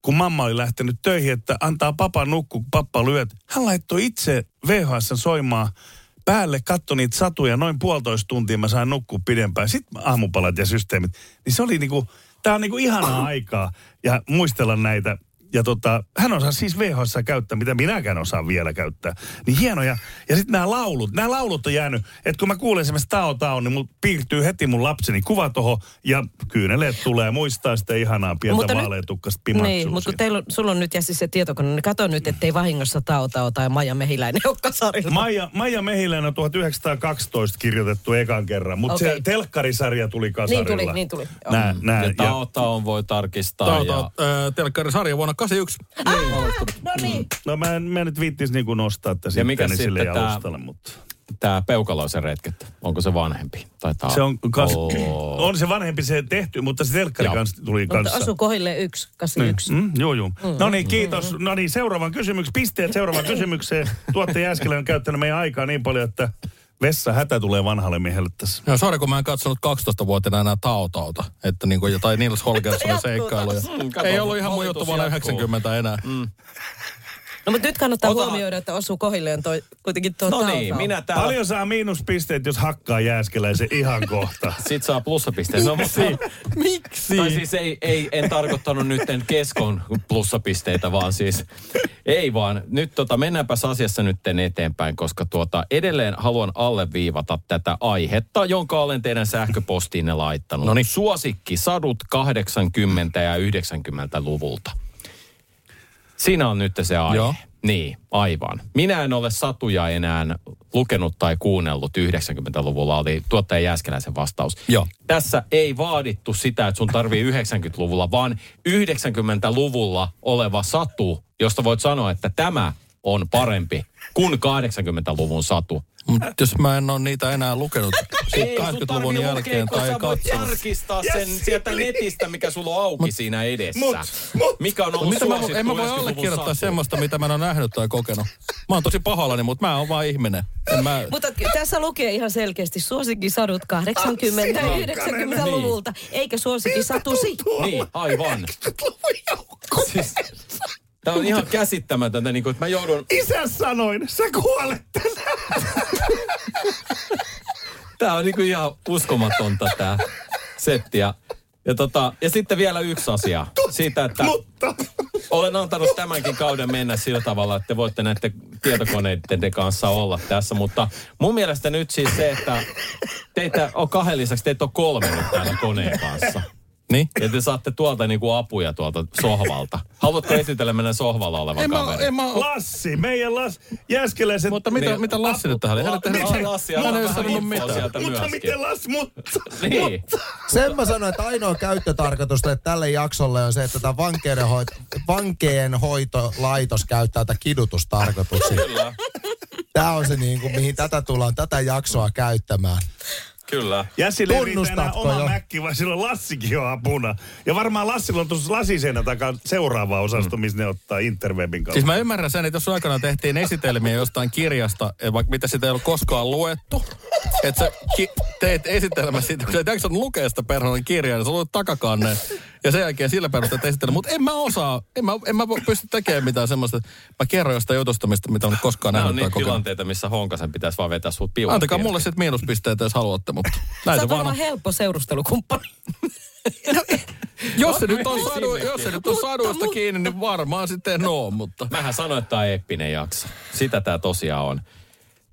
kun mamma oli lähtenyt töihin, että antaa papa nukkua, kun pappa lyöt. Hän laittoi itse V H S soimaan päälle, katsoi niitä satuja, noin puolitoista tuntia mä sain nukkua pidempään. Sitten aamupalat ja systeemit. Niin se oli niinku... Tämä on niinku ihanaa aikaa ja muistella näitä. Ja tota, hän osaa siis V H S käyttää, mitä minäkään osaan vielä käyttää. Niin hienoja. Ja sitten nämä laulut. Nämä laulut on jäänyt, että kun mä kuulen esimerkiksi Tao Tao, niin mul piirtyy heti mun lapseni kuva toho ja kyyneleet tulee muistaa sitä ihanaa pientä vaaleatukkasta pimatsuusia. Niin, mutta kun teillä on, sulla on nyt ja siis se tietokone, niin kato nyt, ettei vahingossa Tao Tao tai Maija Mehiläinen ole kasarilla. Maija, Maija Mehiläinen on tuhatyhdeksänsataakaksitoista kirjoitettu ekan kerran, mutta okay. se telkkarisarja tuli kasarilla. Niin tuli, niin tuli. Nää, nää, ja Tao Tao voi tarkistaa. Tao Tao, ja... äh, telkkarisarja vuonna kahdeksankymmentäyksi. Ah, no niin. No mä en, mä en nyt viittisi niin kuin nostaa tässä sitten sille jalustalle, mutta... Tämä Peukaloisen retkettä, onko se vanhempi? Taitaa se on, kas... oh. on se vanhempi se tehty, mutta se telkkari kans tuli mutta kanssa. Mutta asu kohille yksi, kahdeksankymmentäyksi. Mm, mm, joo, joo. Mm. No niin, kiitos. No niin, seuraavan kysymykseen, pisteet seuraavan kysymykseen. Tuottaja Jääskeläinen on käyttänyt meidän aikaa niin paljon, että... Vessahätä tulee vanhalle miehelle tässä. Joo, sori, kun mä en katsonut kaksitoistavuotiaana enää Tao Taota. Että niinku jotain Nils Holgerssonin seikkailuja. Ei ollut ihan mun juttu vuonna yhdeksänkymmentä enää. Mm. No, mutta nyt kannattaa Ota... huomioida, että osuu kohilleen toi, kuitenkin tuo Tao Tao. No niin, minä täällä... Paljon saa miinuspisteet, jos hakkaa Jääskeläisen ihan kohta. Sitten saa plussapisteet. No, mutta... Miksi? Tai siis ei, ei, en tarkoittanut nyt Keskon plussapisteitä, vaan siis... Ei vaan. Nyt tota, mennäänpäs asiassa nyt eteenpäin, koska tuota, edelleen haluan alleviivata tätä aihetta, jonka olen teidän sähköpostiinne laittanut. Noniin. Suosikki sadut kahdeksankymmentä- ja yhdeksänkymmentäluvulta. Siinä on nyt se aihe. Joo. Niin, aivan. Minä en ole satuja enää lukenut tai kuunnellut. yhdeksänkymmentäluvulla oli tuottaja Jääskeläisen vastaus. Joo. Tässä ei vaadittu sitä, että sun tarvii yhdeksänkymmentäluvulla, vaan yhdeksänkymmentäluvulla oleva satu, josta voit sanoa, että tämä on parempi kuin kahdeksankymmentäluvun satu. Mutta jos mä en ole niitä enää lukenut kahdeksankymmentäluvun jälkeen lukea, tai katsonut. Tarkistaa sen yes, sieltä netistä, mikä sulla on auki mut, siinä edessä. Mut, mut. Mikä on ollut no, en mä voi allekirjoittaa semmoista, mitä mä en ole nähnyt tai kokenut. Mä oon tosi pahoillani, mutta mä oon vaan ihminen. Mä... Mutta tässä lukee ihan selkeästi suosikkisadut kahdeksankymmentä- ja yhdeksänkymmentäluvulta, eikä suosikkisatusi. Niin, aivan. Siis... Tämä on ihan käsittämätöntä, niin kuin, että mä joudun... Isä sanoin, sä kuolet tänään. Tämä on niin kuin ihan uskomatonta tämä setti. Ja, ja, tota, ja sitten vielä yksi asia. Siitä, että Mutta. Olen antanut tämänkin kauden mennä sillä tavalla, että te voitte näiden tietokoneiden kanssa olla tässä. Mutta mun mielestä nyt siis se, että teitä on kahden lisäksi, teitä on kolme nyt täällä koneen kanssa. Niin? Ja te saatte tuolta niinku apuja tuolta sohvalta. Haluatko esitellä mennä sohvalla olevan kaverin? Lassi, meidän Lassi, Jääskeläisen... Mutta mitä, niin, mitä Lassi nyt tähän oli? Hän ei ole sanonut mitään. Mutta miten Lassi, mutta... Niin. Sen mä sanoin, että ainoa käyttötarkoitus tälle jaksolle on se, että tämä vankeenhoitolaitos käyttää tätä kidutustarkoituksia. Kyllä. Tämä on se, niin kuin, mihin tätä tullaan, tätä jaksoa käyttämään. Kyllä. Ja sille ei riitä enää oma jo. Mäkki, vaan silloin Lassikin on apuna. Ja varmaan Lassilla on tuossa lasiseinä takaa seuraava osasto, missä ne ottaa interwebin kautta. Siis mä ymmärrän sen, että jos aikanaan tehtiin esitelmiä jostain kirjasta, vaikka mitä sitä ei ole koskaan luettu, että sä ki- teet esitelmä siitä, kun sä et jaksanut lukea sitä perhonen kirjaa, niin sä luet takakanneen. Ja sen jälkeen sillä perusteella esitellä, mutta en mä osaa, en mä, en mä pysty tekemään mitään semmoista. Mä kerron jostain jutusta, mistä mitä on koskaan nähnyt. Nämä on niitä kokeilla. Tilanteita, missä Honkasen pitäisi vaan vetää sut piuhan. Antakaa mulle sitten miinuspisteitä, jos haluatte, mutta näin se varmaan. Sä oot helppo seurustelukumppani. No, jos se nyt on, sadu, jos se nyt on saduista kiinni, niin varmaan sitten oo, mutta. Mähän sanoin, että tää on eeppinen jakso. Sitä tää tosiaan on.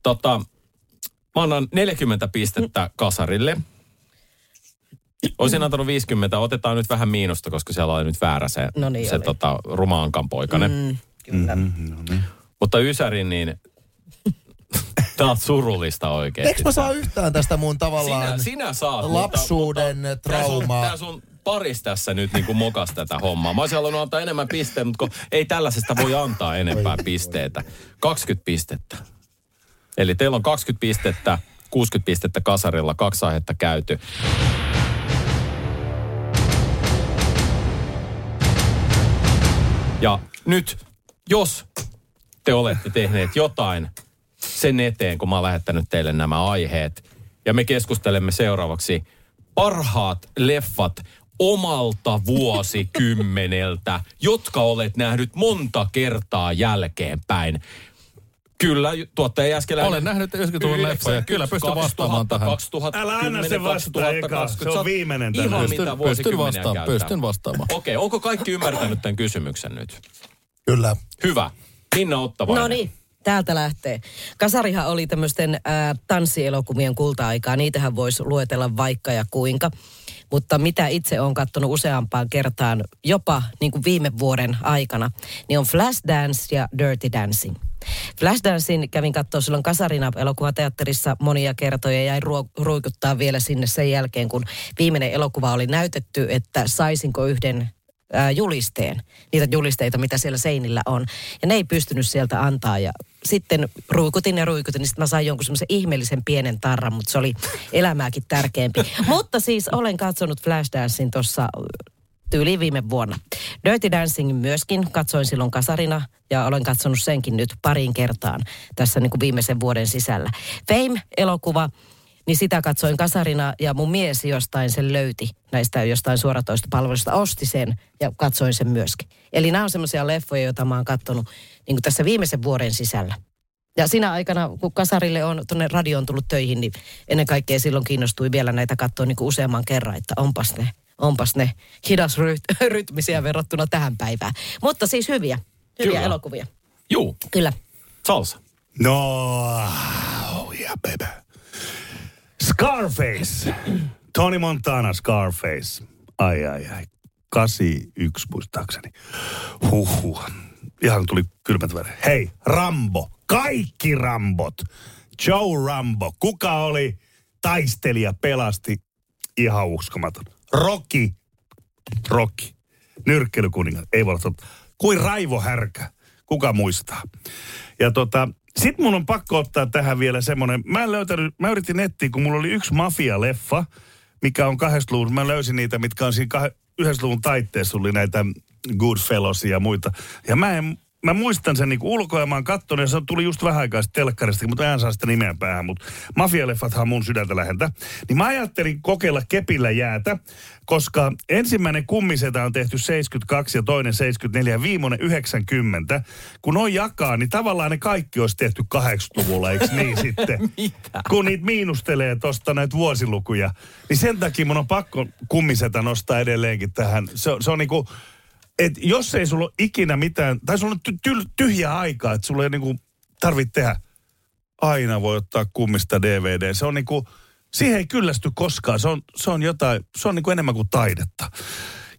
Tota, mä annan neljäkymmentä pistettä kasarille. Olisin antanut viisikymmentä, otetaan nyt vähän miinusta, koska siellä oli nyt väärä se, no niin, se tota, rumaankan poikainen. Mm, kyllä. Mm-hmm, no niin. Mutta Ysärin, niin tää on surullista oikeesti. Eikö mä saa yhtään tästä mun tavallaan sinä, sinä saat, lapsuuden mutta, mutta, traumaa? Tää sun, tää sun paris tässä nyt niin kuin mokas tätä hommaa. Mä olisin halunnut antaa enemmän pisteitä, mutta ei tällaisesta voi antaa enempää oi, pisteitä. kaksikymmentä pistettä. Eli teillä on kaksikymmentä pistettä, kuusikymmentä pistettä kasarilla, kaksi aihetta käyty. Ja nyt, jos te olette tehneet jotain sen eteen, kun mä oon lähettänyt teille nämä aiheet, ja me keskustelemme seuraavaksi parhaat leffat omalta vuosikymmeneltä, jotka olet nähnyt monta kertaa jälkeenpäin. Kyllä, tuottaja Jääskeläinen. Olen nähnyt yhdeksänkymmentäluvun leffoja. Kyllä, pystyn vastaamaan tähän. Älä anna se vastaa eka. Se on viimeinen tähän. Ihan mitä vuosikymmeniä käytetään. Pystyn vastaamaan. Okei, okay, onko kaikki ymmärtänyt tämän kysymyksen nyt? Kyllä. Hyvä. Minna Ottavainen. No niin, täältä lähtee. Kasarihan oli tämmöisten äh, tanssielokuvien kulta-aikaa. Niitähän voisi luetella vaikka ja kuinka. Mutta mitä itse olen katsonut useampaan kertaan, jopa niin kuin viime vuoden aikana, niin on Flashdance ja Dirty Dancing. Flashdancein kävin katsoa silloin kasarina elokuvateatterissa monia kertoja ja jäin ruo- ruikuttaa vielä sinne sen jälkeen, kun viimeinen elokuva oli näytetty, että saisinko yhden ää, julisteen, niitä julisteita, mitä siellä seinillä on. Ja ne ei pystynyt sieltä antaa ja sitten ruikutin ja ruikutin, niin sitten mä sain jonkun semmoisen ihmeellisen pienen tarran, mutta se oli elämääkin tärkeämpi. Mutta siis olen katsonut Flashdancein tuossa tyyliin viime vuonna. Dirty Dancing myöskin katsoin silloin kasarina ja olen katsonut senkin nyt pariin kertaan tässä niin kuin viimeisen vuoden sisällä. Fame-elokuva, niin sitä katsoin kasarina ja mun mies jostain sen löyti näistä jostain suoratoista palvelusta, osti sen ja katsoin sen myöskin. Eli nämä on semmoisia leffoja, joita mä oon katsonut niin kuin tässä viimeisen vuoden sisällä. Ja siinä aikana, kun kasarille on tuonne radioon tullut töihin, niin ennen kaikkea silloin kiinnostui vielä näitä katsoa niin kuin useamman kerran, että onpas ne, onpas ne hidasrytmisiä verrattuna tähän päivään. Mutta siis hyviä, hyviä Kyllä. elokuvia. Juu. Kyllä. Salsa. No, oh yeah baby. Scarface. Tony Montana Scarface. Ai ai ai. kahdeksankymmentäyksi muistaakseni. Huhhuh. Ihan tuli kylmät väreet. Hei, Rambo. Kaikki Rambot. Joe Rambo. Kuka oli taistelija, pelasti? Ihan uskomaton. Rocky. Rocky. Nyrkkeilykuningas. Ei voi olla. Kuin Raivo Härkä. Kuka muistaa? Ja tota, sit mun on pakko ottaa tähän vielä semmonen. Mä en löytänyt, mä yritin nettiin, kun mulla oli yksi mafialeffa, mikä on kahdesta luvun. Mä löysin niitä, mitkä on siinä kah- yhdessä luvun taitteessa. Oli näitä Goodfellowsia ja muita. Ja mä en... Mä muistan sen niinku ulkoa ja mä oon kattonut, ja se tuli just vähän aikaa sitten telkkarista, mutta en saa sitä nimeä päähän, mutta mafialeffathan on mun sydäntä läheltä. Niin mä ajattelin kokeilla kepillä jäätä, koska ensimmäinen Kummisetä on tehty seitsemänkymmentäkaksi ja toinen seitsemänkymmentäneljä ja viimeinen yhdeksänkymmentä. Kun on jakaa, niin tavallaan ne kaikki olisi tehty kahdeksankymmentäluvulla, eikö niin sitten? Mitä? Kun niitä miinustelee tosta näitä vuosilukuja. Niin sen takia mun on pakko Kummisetä nostaa edelleenkin tähän. Se, se on niinku... Et jos ei sulla ole ikinä mitään, tai sulla on ty- ty- tyhjää aikaa, että sulla ei niinku tarvitse tehdä, aina voi ottaa Kummista D V D. Se on niinku, siihen ei kyllästy koskaan, se on, se on jotain, se on niinku enemmän kuin taidetta.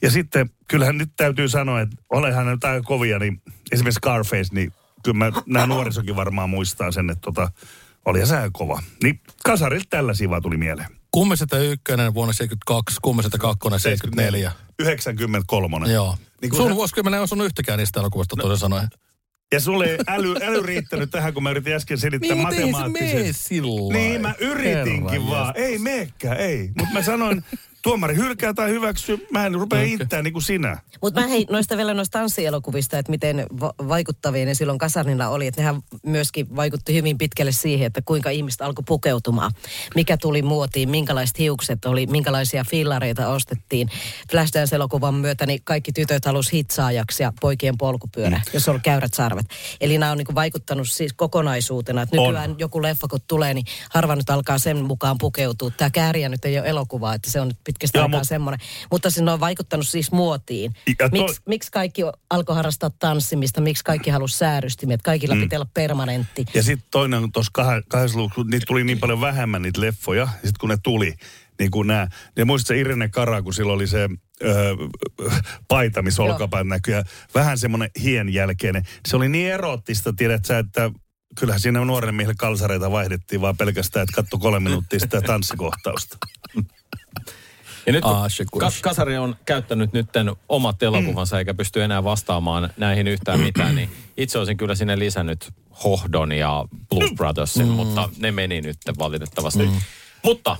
Ja sitten, kyllähän nyt täytyy sanoa, että olenhan ne jotain kovia, niin esimerkiksi Scarface, niin kyllä mä, nämä nuorisokin varmaan muistaa sen, että tota, olihan sää kova. Niin kasarilta tällaisia vaan tuli mieleen. Kummisetä ykkönen vuonna seitsemänkymmentäkaksi, Kummisetä kakkonen seitsemänkymmentäneljä. yhdeksänkymmentäkolme. Joo. Niin sun vuosikymmenen ei osunut yhtäkään niistä elokuvista no. toden sanoen. Ja sulle ei äly, äly riittänyt tähän, kun mä yritin äsken selittää niin, matemaattisen. Niin, silloin. Niin, mä yritinkin Herran vaan. Jästäs. Ei meekään, ei. Mutta mä sanoin, tuomari hylkää tai hyväksy, mä en rupea okay. inttää niin kuin sinä. Mutta mä hei, noista vielä noista tanssielokuvista, että miten va- vaikuttavia ne silloin kasarina oli. Että nehän myöskin vaikutti hyvin pitkälle siihen, että kuinka ihmiset alkoi pukeutumaan. Mikä tuli muotiin, minkälaiset hiukset oli, minkälaisia fillareita ostettiin. Flashdance-elokuvan myötä niin kaikki tytöt halusi hitsaajaksi ja poikien polkupyörä, mm. jos on käyrät sarvet. Eli nämä on niin kuin vaikuttanut siis kokonaisuutena. Että nykyään on. Joku leffa kun tulee, niin harva nyt alkaa sen mukaan pukeutua. Tämä Kääriä nyt ei ole elokuvaa, että se on pitkästä ja aikaa mu- semmoinen. Mutta sinne on vaikuttanut siis muotiin. To- Miks, miksi kaikki alkoi harrastaa tanssimista? Miksi kaikki halusi säärystymiä? Kaikilla mm. pitää olla permanentti. Ja sitten toinen on tuossa kah- kahdessa luvussa, niitä tuli niin paljon vähemmän niitä leffoja. Sitten kun ne tuli, niin kuin nämä. Ja muistatko Irene Kara, kun sillä oli se öö, paita, missä olkapäin näkyy. Ja vähän semmoinen hienjälkeinen. Se oli niin eroottista, tiedät sä, että kyllähän siinä nuorille miehille kalsareita vaihdettiin, vaan pelkästään, että katso kolme minuuttia sitä tanssikohtausta. Ja nyt ah, kas- kasari on käyttänyt nyt omat elokuvansa, mm. eikä pysty enää vastaamaan näihin yhtään mitään, niin itse olisin kyllä sinne lisännyt Hohdon ja Blues Brothersin, mm. mutta ne meni nyt valitettavasti. Mm. Mutta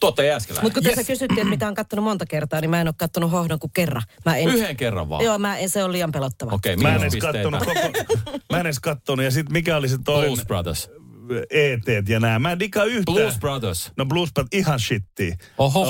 tuottaja Jääskeläinen. Mutta kun tässä yes. kysyttiin, että mitä on kattonut monta kertaa, niin mä en ole kattonut Hohdon kuin kerran. Mä en... Yhden kerran vaan? Joo, mä en, se on liian pelottava. Okei, okay, mä, en koko... mä en edes kattonut, ja sitten mikä oli se toinen? Blues Brothers. E T ja nää. Mä en diga yhtään. Blues Brothers. No Blues Brothers, ihan shittiä. Oho.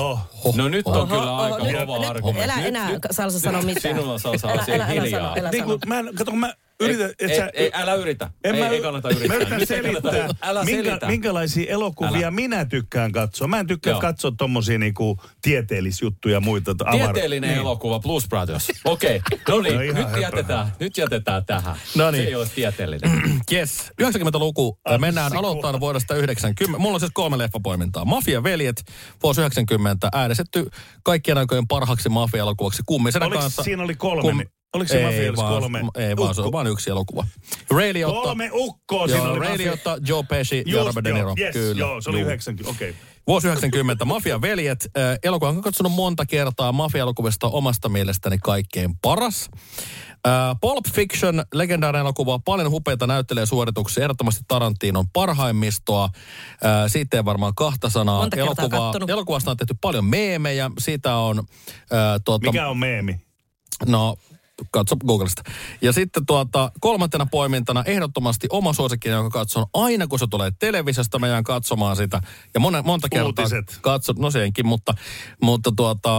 Oho. No nyt Oho. on kyllä Oho. aika kova argumentti. Elä enää nyt, Salsa sano mitään. Sinulla Salsa on siellä hiljaa. Niin kun mä en, kato kun mä yritän. Et, et, sä, et, älä yritä. En ei, mä, ei kannata yrittää. Mä yritän selittää, älä minkä, minkälaisia elokuvia älä. minä tykkään katsoa. Mä en tykkää Joo. katsoa tommosia niinku tieteellisjuttuja ja muita. Tieteellinen niin. elokuva, Blues Brothers. Okei, okay. no niin, no nyt, jätetään, nyt jätetään tähän. No niin. Se ei ole tieteellinen. Yes, yhdeksänkymmentäluku. Mennään aloittain vuodesta yhdeksänkymmentä. Mulla on siis kolme leffapoimintaa. Mafiaveljet, vuosi yhdeksänkymmentä, äänestetty kaikkien aikojen parhaaksi mafia-elokuvaksi. Kummisetä kanssa. Siinä oli kolme. Kum, Oliko se Mafiaveljet kolme? Ei vaan, se on vain yksi elokuva. Ray Liotta. Kolme ukkoa siinä oli. Ray Liotta, Joe Pesci ja Robert De Niro. Yes, Kyllä. Joo, se oli yhdeksänkymmentä, okei. Okay. Vuosi yhdeksänkymmentä, Mafiaveljet. Elokuva on katsonut monta kertaa. Mafiaelokuvista omasta mielestäni kaikkein paras. Pulp Fiction, legendaarinen elokuva, paljon hupeita näyttelijäsuorituksia, ehdottomasti Tarantinon parhaimmistoa. Siitä ei varmaan kahta sanaa. Elokuvaa, elokuvasta on tehty paljon meemejä, siitä on... Ää, tuota, mikä on meemi? No... Katso Googlesta. Ja sitten tuota, kolmantena poimintana ehdottomasti oma suosikkini, jonka katson aina, kun se tulee televisiosta, me jään katsomaan sitä. Ja mon, monta kertaa katson, no senkin, mutta, mutta tuota,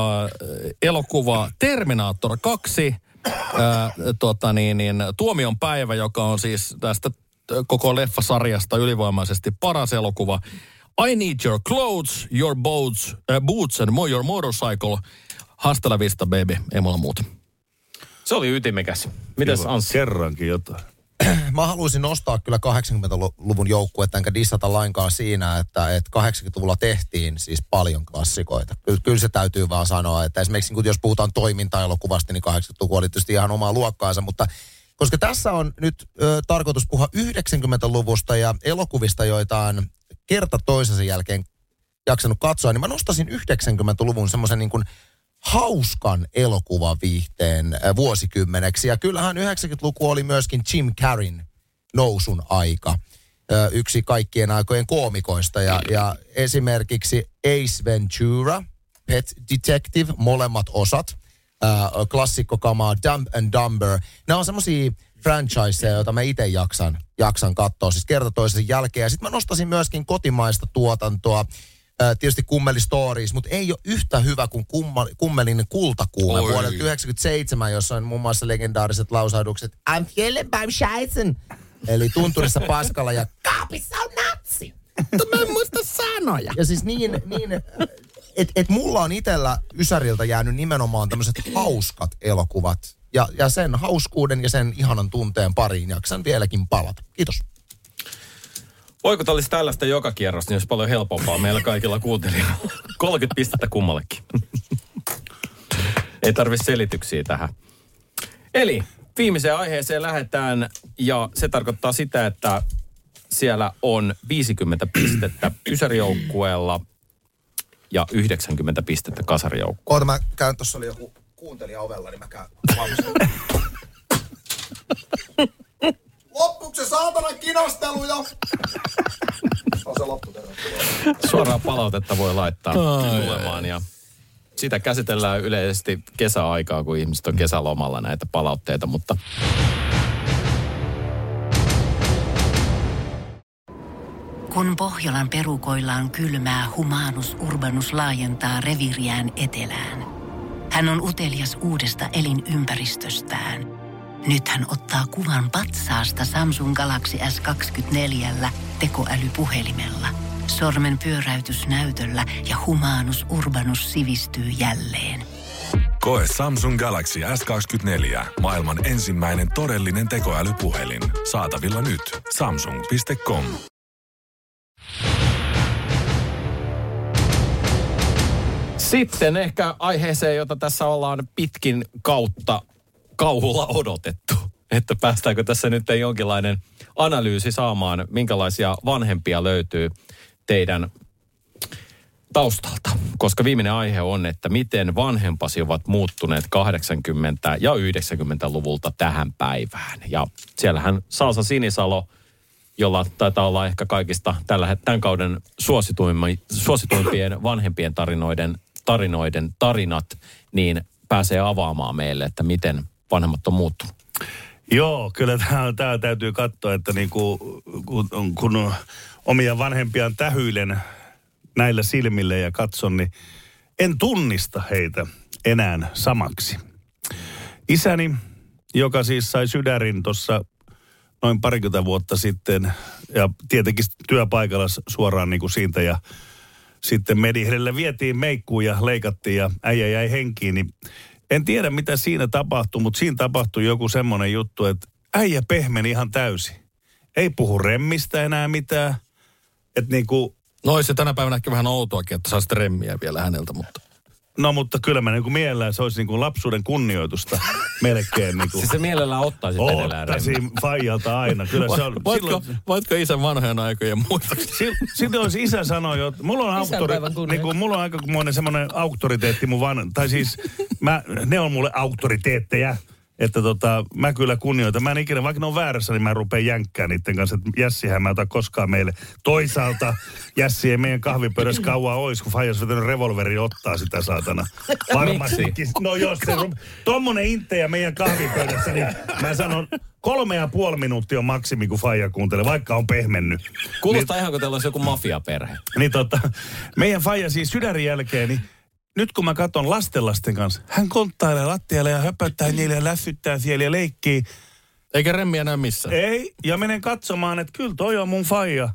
elokuva Terminaattor kaksi, ää, tuota niin, niin, Tuomion päivä, joka on siis tästä koko leffasarjasta ylivoimaisesti paras elokuva. I Need Your Clothes, Your Boats, uh, Boots and Your Motorcycle. Hasta la vista, baby. Ei mulla muuta. Se oli ytimekäs. Mitäs Anssi? Kerrankin jotain. Mä haluaisin nostaa kyllä kahdeksankymmentäluvun joukkuetta, enkä dissata lainkaan siinä, että, että kahdeksankymmentäluvulla tehtiin siis paljon klassikoita. Kyllä se täytyy vaan sanoa, että esimerkiksi jos puhutaan toimintaelokuvasta, niin kahdeksankymmentäluku oli tietysti ihan omaa luokkaansa, mutta koska tässä on nyt ö, tarkoitus puhua yhdeksänkymmentäluvusta ja elokuvista, joita on kerta toisensa jälkeen jaksanut katsoa, niin mä nostasin yhdeksänkymmentäluvun semmoisen niin kuin hauskan elokuvaviihteen vuosikymmeneksi. Ja kyllähän yhdeksänkymmentäluku oli myöskin Jim Carreyn nousun aika. Yksi kaikkien aikojen koomikoista. Ja, ja esimerkiksi Ace Ventura, Pet Detective, molemmat osat. Klassikkokamaa Dumb and Dumber. Nämä on semmoisia franchiseja, joita mä itse jaksan, jaksan katsoa. Siis kerta toisen jälkeen. Ja sit mä nostasin myöskin kotimaista tuotantoa. Tietysti Kummeli Stories, mutta ei ole yhtä hyvä kuin Kummelin Kultakuume vuodelta yhdeksänkymmentäseitsemän, jossa on muun muassa legendaariset lausahdukset I'm feeling by Scheissen, eli tunturissa paskalla ja kaapissa on natsi. Mä en muista sanoja. Ja siis niin, niin että et mulla on itsellä Ysäriltä jäänyt nimenomaan tämmöiset hauskat elokuvat. Ja, ja sen hauskuuden ja sen ihanan tunteen pariin jaksan vieläkin palata. Kiitos. Voiko olisi tällaista joka kierros, niin olisi paljon helpompaa meillä kaikilla kuuntelijoilla. kolmekymmentä pistettä kummallekin. Ei tarvitse selityksiä tähän. Eli viimeiseen aiheeseen lähdetään ja se tarkoittaa sitä, että siellä on viisikymmentä pistettä Ysärijoukkueella ja yhdeksänkymmentä pistettä Kasarijoukkueella. Oota, mä käyn, tuossa oli joku kuuntelija ovella, niin mä käyn valmistella. Loppuksi saatanan kinasteluja! On se lopputervetuloa. Suoraan palautetta voi laittaa ai, tulemaan ja sitä käsitellään yleisesti kesäaikaa, kun ihmiset on kesälomalla näitä palautteita, mutta... Kun Pohjolan perukoillaan kylmää, Humanus Urbanus laajentaa reviiriään etelään. Hän on utelias uudesta elinympäristöstään. Nyt hän ottaa kuvan patsaasta Samsung Galaxy S kaksikymmentäneljä tekoälypuhelimella. Sormen pyöräytys näytöllä ja Humanus Urbanus sivistyy jälleen. Koe Samsung Galaxy S kaksikymmentäneljä. Maailman ensimmäinen todellinen tekoälypuhelin. Saatavilla nyt. Samsung piste com. Sitten ehkä aiheeseen, jota tässä ollaan pitkin kautta kauhulla odotettu, että päästäänkö tässä nyt jonkinlainen analyysi saamaan, minkälaisia vanhempia löytyy teidän taustalta. Koska viimeinen aihe on, että miten vanhempasi ovat muuttuneet kahdeksankymmentä- ja yhdeksänkymmentäluvulta tähän päivään. Ja siellähän Salsa Sinisalo, jolla taitaa olla ehkä kaikista tällä, tämän kauden suosituimpien vanhempien tarinoiden, tarinoiden tarinat, niin pääsee avaamaan meille, että miten vanhemmat on muuttunut. Joo, kyllä tämä täytyy katsoa, että niinku, kun, kun omia vanhempiaan tähyilen näillä silmillä ja katson, niin en tunnista heitä enää samaksi. Isäni, joka siis sai sydärin tuossa noin parikymmentä vuotta sitten, ja tietenkin työpaikalla suoraan niinku siitä, ja sitten Medihdellä vietiin meikkuun ja leikattiin, ja äijä jäi henkiin, niin en tiedä, mitä siinä tapahtui, mutta siinä tapahtui joku semmoinen juttu, että äijä pehmeni ihan täysin. Ei puhu remmistä enää mitään. Että niinku... No olisi se tänä päivänä ehkä vähän outoakin, että saisi remmiä vielä häneltä, mutta... No mutta kyllä mä niinku mielellään, se olisi niinku lapsuuden kunnioitusta melkein niinku... Siis se mielellään ottaisi edelleen remmiä. Ottaisin faijalta aina. Kyllä se on... Voitko, silloin... voitko isän vanhojen aikojen muuta? Sitten olisi isä sanoi jo, että mulla on auktori... Niinku, mulla on aikamoinen semmoinen auktoriteetti mun van... Tai siis mä, ne on mulle auktoriteetteja. Että tota, mä kyllä kunnioitan. Mä en ikinä, vaikka ne on väärässä, niin mä rupean jänkkään niiden kanssa, että Jässihän mä otan koskaan meille. Toisaalta Jässi ei meidän kahvipöydässä kauaa ois, kun Fajas vetänyt revolveri ottaa sitä saatana. Varmastikin. No jos se rupe... Tommonen intejä meidän kahvipöydässä, niin mä sanon... Kolme ja puoli minuuttia on maksimi, kun faija kuuntelee, vaikka on pehmennyt. Kuulostaa niin, ihan kuin teillä olisi joku mafiaperhe. Niin tota, meidän faija siis sydärin jälkeen, niin nyt kun mä katson lastenlasten kanssa, hän konttailee lattialle ja höpöttää niille ja lässyttää siellä ja leikkii. Eikä remmiä näy missään. Ei, ja menen katsomaan, että kyllä toi on mun faija.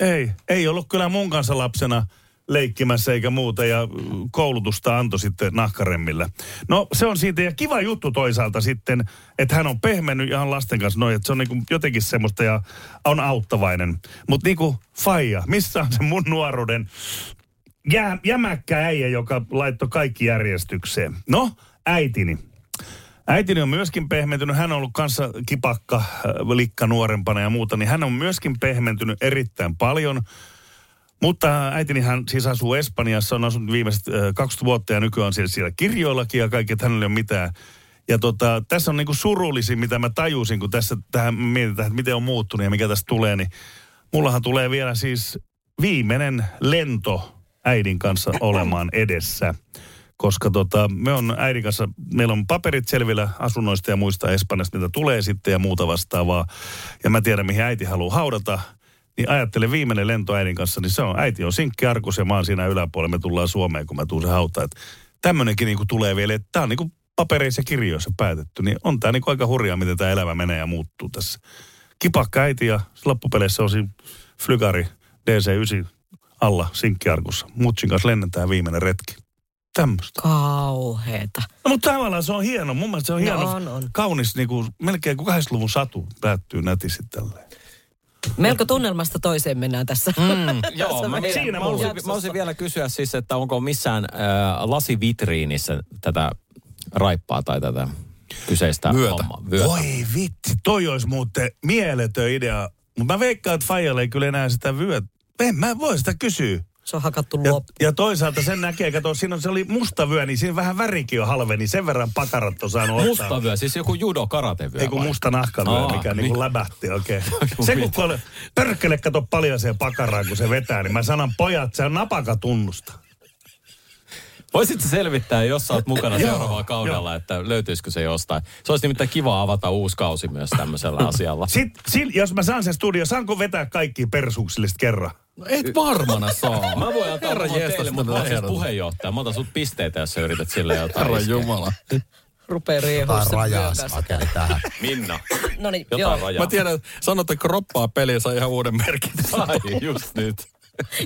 Ei, ei ollut kyllä mun kanssa lapsena leikkimässä eikä muuta, ja koulutusta antoi sitten nahkaremmillä. No se on siitä, ja kiva juttu toisaalta sitten, että hän on pehmennyt ja hän lasten kanssa noin, että se on niinku jotenkin semmoista ja on auttavainen. Mutta niinku faija, missä on se mun nuoruuden jä, jämäkkä äijä, joka laittoi kaikki järjestykseen? No, äitini. Äitini on myöskin pehmentynyt, hän on ollut kanssa kipakka, likka nuorempana ja muuta, niin hän on myöskin pehmentynyt erittäin paljon. Mutta äitinihän siis asuu Espanjassa, on asunut viimeiset kaksikymmentä vuotta ja nykyään on siellä, siellä kirjoillakin ja kaikki, että hänellä ei ole mitään. Ja tota, tässä on niinku surullisin, mitä mä tajusin, kun tässä tähän mietitään, että miten on muuttunut ja mikä tässä tulee, niin mullahan tulee vielä siis viimeinen lento äidin kanssa olemaan edessä. Koska tota, me on äidin kanssa, meillä on paperit selvillä asunnoista ja muista Espanjasta, mitä tulee sitten ja muuta vastaavaa. Ja mä tiedän, mihin äiti haluaa haudata. Niin ajattelen viimeinen lento äidin kanssa, niin se on, äiti on sinkkiarkus ja mä oon siinä yläpuolella, me tullaan Suomeen, kun mä tuun se hautaan. Että tämmöinenkin niinku tulee vielä, että tää on niinku papereissa ja kirjoissa päätetty, niin on tää niinku aika hurjaa, miten tää elämä menee ja muuttuu tässä. Kipakka äiti ja loppupeleissä on siinä flygari D C yhdeksän alla sinkkiarkussa. Mutsin kanssa lennetään viimeinen retki. Tämmöistä. Kauheeta. No mutta tavallaan se on hieno, mun mielestä se on hieno. No, on, on. Kaunis niinku, melkein kuin kahdeksankymmentäluvun satu päättyy nätisti tälleen. Melko tunnelmasta toiseen mennään tässä. Mm, joo, mä, siinä mä, olisin, mä olisin vielä kysyä siis, että onko missään äh, lasivitriinissä tätä raippaa tai tätä kyseistä hommaa. Vyötä. Voi vitsi, toi olisi muuten mieletön idea. Mutta mä veikkaan, että faijalle ei kyllä enää sitä vyötä. En mä voi sitä kysyä. Se on hakattu loppuun. Ja, ja toisaalta sen näkee, kato, siinä on, se oli musta vyö, niin siinä vähän värikin on halveni. Niin sen verran pakarat on saanut ottaa. Musta vyö, siis joku judo karate vyö. Ei kun musta nahkavyö, mikä niin, niin kuin läbähti oikein. Okay. Se kun pörkkele kato paljon sen pakaraan, kun se vetää, niin mä sanon pojat, se on napaka tunnusta. Voisitko selvittää, jos sä oot mukana seuraavalla kaudella, että löytyisikö se jostain? Se olisi nimittäin kiva avata uusi kausi myös tämmöisellä asialla. Sitten, sit, jos mä saan sen studio, saanko vetää kaikki persuuksillista kerran? No et varmana saa. Mä voin antaa Herran teille, mutta mä oon siis puheenjohtaja. Mä otan sut pisteitä, jos sä yrität sille jotain. Herran Jumala. Rupee riehua sen pyökäs. Tähän. Minna. No niin, jotain joo. Rajaa. Mä tiedän, sanotte kroppaa peliä saa ihan uuden merkin. Sai, just nyt.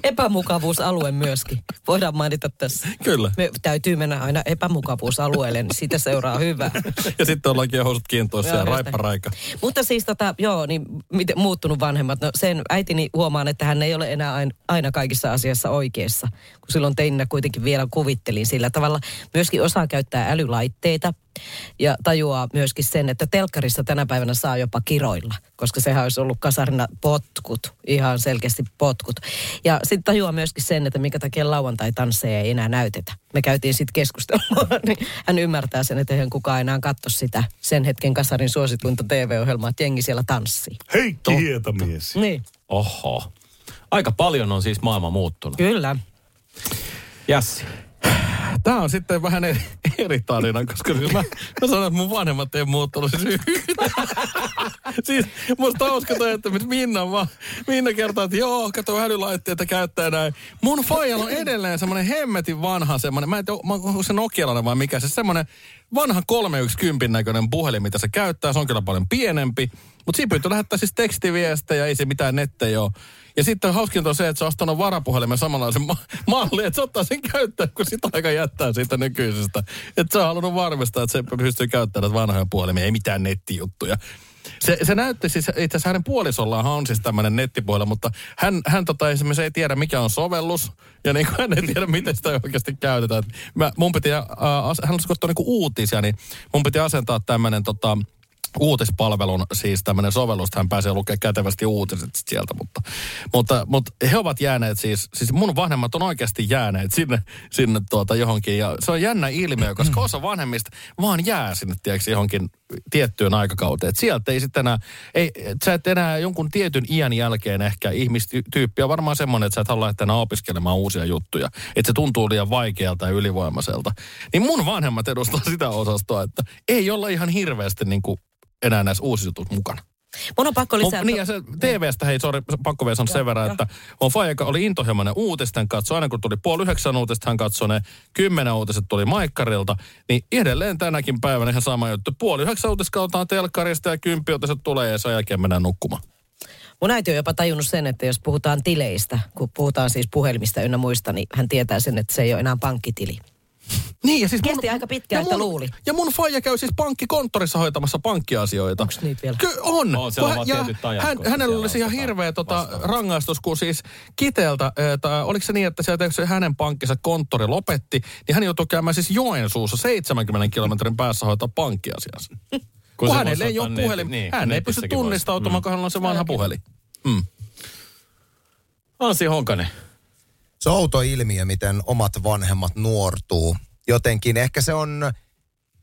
Epämukavuusalue myöskin. Voidaan mainita tässä. Kyllä. Me täytyy mennä aina epämukavuusalueelle, niin siitä seuraa hyvää. Ja sitten ollaankin housut kiintoissa ja raipparaika. Mutta siis tota, joo, niin miten muuttunut vanhemmat. No sen äitini huomaan, että hän ei ole enää aina kaikissa asiassa oikeassa. Kun silloin teininä kuitenkin vielä kuvittelin sillä tavalla. Myöskin osaa käyttää älylaitteita. Ja tajuaa myöskin sen, että telkkarissa tänä päivänä saa jopa kiroilla, koska sehän olisi ollut kasarina potkut, ihan selkeästi potkut. Ja sitten tajuaa myöskin sen, että minkä takia lauantai-tansseja ei enää näytetä. Me käytiin sitten keskustelua, niin hän ymmärtää sen, että eihän kukaan enää katso sitä sen hetken kasarin suosituinta T V-ohjelmaa, että jengi siellä tanssii. Heikki Hietamies. Niin. Oho. Aika paljon on siis maailma muuttunut. Kyllä. Jassi. Tämä on sitten vähän eri, eri tarina, koska siis mä, mä sanon, että mun vanhemmat ei muuttunut siis yhtään. Siis musta uskotaan, että Minna, vaan, Minna kertoo, että joo, kato älylaitteita käyttää näin. Mun faijalla on edelleen semmoinen hemmetin vanha semmoinen, mä en tiedä, onko se nokialainen vai mikä, se semmoinen vanha kolmesataakymmenen näköinen puhelin, mitä se käyttää, se on kyllä paljon pienempi. Mutta siinä pyytyi lähettää siis tekstiviestejä, ei se mitään nettejä ole. Ja sitten hauskinta on se, että se on ostanut varapuhelimen samanlaisen ma- mallin, että se ottaa sen käyttöön, kun sitä aika jättää siitä nykyisestä. Että se on halunnut varmistaa, että se pystyy käyttämään vanhoja puhelimia, ei mitään nettijuttuja. Se, se näytti siis, itse asiassa hänen puolisollaanhan on siis tämmöinen nettipuhelin, mutta hän, hän tota esimerkiksi ei tiedä, mikä on sovellus. Ja niin hän ei tiedä, miten sitä oikeasti käytetään. Mä, mun piti, ää, hän olisi kohtaan niinku uutisia, niin mun piti asentaa tämmöinen tota... uutispalvelun, siis tämmöinen sovellus, hän pääsee lukemaan kätevästi uutiset sieltä, mutta, mutta, mutta he ovat jääneet siis, siis mun vanhemmat on oikeasti jääneet sinne, sinne tuota johonkin, ja se on jännä ilmiö, koska osa vanhemmista vaan jää sinne, tiedätkö, johonkin tiettyyn aikakauteen. Et sieltä ei sitten enää, ei, sä et enää jonkun tietyn iän jälkeen ehkä ihmistyyppi on varmaan semmoinen, että sä et halua lähteä enää opiskelemaan uusia juttuja, että se tuntuu liian vaikealta ja ylivoimaiselta. Niin mun vanhemmat edustaa sitä osastoa, että ei olla ihan hirveästi niin kuin enää näissä uusissa jutuissa mukana. Mun on pakko lisää. On, niin ja se T V:stä, hei sori, pakko vielä sanoa sen verran, että on faija, joka oli intohjelmainen uutisten katso. Aina kun tuli puoli yhdeksän uutista, hän katsoi ne. Kymmenen uutiset tuli Maikkarilta. Niin edelleen tänäkin päivänä ihan sama juttu. Puoli yhdeksän uutista kautaan telkkarista ja kymppi uutiset tulee ja sen jälkeen mennään nukkumaan. Mun äiti on jopa tajunnut sen, että jos puhutaan tileistä, kun puhutaan siis puhelimista ynnä muista, niin hän tietää sen, että se ei ole enää pankkitili. Niin, ja siis mun, kesti aika pitkään, että luuli. Ja mun faija käy siis pankkikonttorissa hoitamassa pankkiasioita. Onko niitä vielä? Kyllä on. No, siellä on vaan tietyt ajat. Hän, hänellä oli ihan hirveä tota, rangaistus, kun siis Kiteeltä, että, oliko se niin, että sieltä se hänen pankkinsa konttori lopetti, niin hän joutui käymään siis Joensuussa seitsemänkymmenen kilometrin päässä hoitaa pankkiasiansa. Kun, kun hänellä ei ole puhelin. Niin, hän ei pysty tunnistautumaan, mm. kun hänellä on se vanha puhelin. Mm. Anssi Honkanen. Se on outo ilmiö, miten omat vanhemmat nuortuu. Jotenkin ehkä se on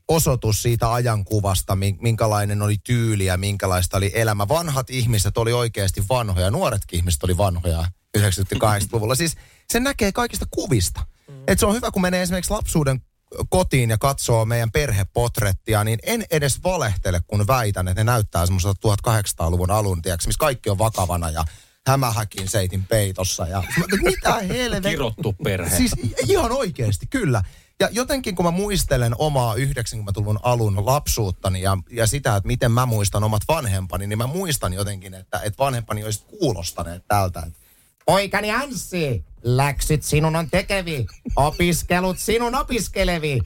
osoitus siitä ajankuvasta, minkälainen oli tyyli ja minkälaista oli elämä. Vanhat ihmiset oli oikeasti vanhoja, nuoretkin ihmiset oli vanhoja yhdeksänkymmentäluvulla. Siis sen näkee kaikista kuvista. Et se on hyvä, kun menee esimerkiksi lapsuuden kotiin ja katsoo meidän perhepotrettia, niin en edes valehtele, kun väitän, että ne näyttää semmoiselta tuhatkahdeksansataaluvun alun, tiiäks, missä kaikki on vakavana ja hämähäkin seitin peitossa. Ja mitä helvetti? Kirottu perhe. Siis ihan oikeasti, kyllä. Ja jotenkin kun mä muistelen omaa yhdeksänkymmentäluvun alun lapsuuttani ja, ja sitä, että miten mä muistan omat vanhempani, niin mä muistan jotenkin, että, että vanhempani olisi kuulostaneet tältä, että poikani Anssi, läksyt sinun on tekevi, opiskelut sinun opiskelevi,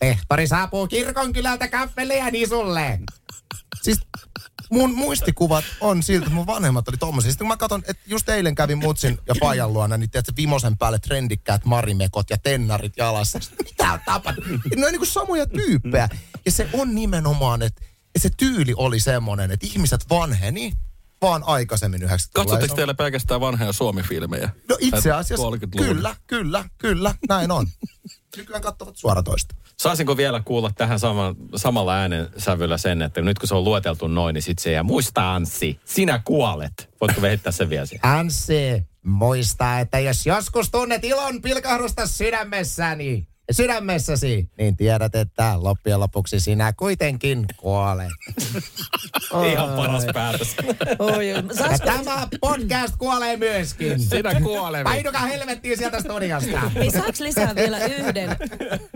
pehtori saapuu kirkonkylältä kappeleja nisulle. Siis mun muistikuvat on siltä, että mun vanhemmat oli tommosia. Sitten kun mä katson, että just eilen kävin mutsin ja faijan luona, niin tiedätkö, vimosen päälle trendikkäät marimekot ja tennarit jalassa. Mitä on tapahtunut? Ne on niin kuin samoja tyyppejä. Ja se on nimenomaan, että se tyyli oli semmoinen, että ihmiset vanheni vaan aikaisemmin yhdeksänkymmentäluvulla. Katsotteko teillä pelkästään vanhoja Suomi-filmejä? No itse asiassa, kyllä, kyllä, kyllä, näin on. Nykyään katsovat suoratoista. Saisinko vielä kuulla tähän sama, samalla äänensävyllä sen, että nyt kun se on lueteltu noin, niin sit se jää. Muista Anssi, sinä kuolet. Voitko vehittää sen vielä siihen? Anssi, muista, että jos joskus tunnet ilon pilkahdusta sydämessäni, sydämessäsi, niin tiedät, että loppujen lopuksi sinä kuitenkin kuolet. Ihan paras päätös. Ja tämä podcast kuolee myöskin. Sinä kuolee. Painukaa helvettiin sieltä studiasta. Ei, saanko lisää vielä yhden?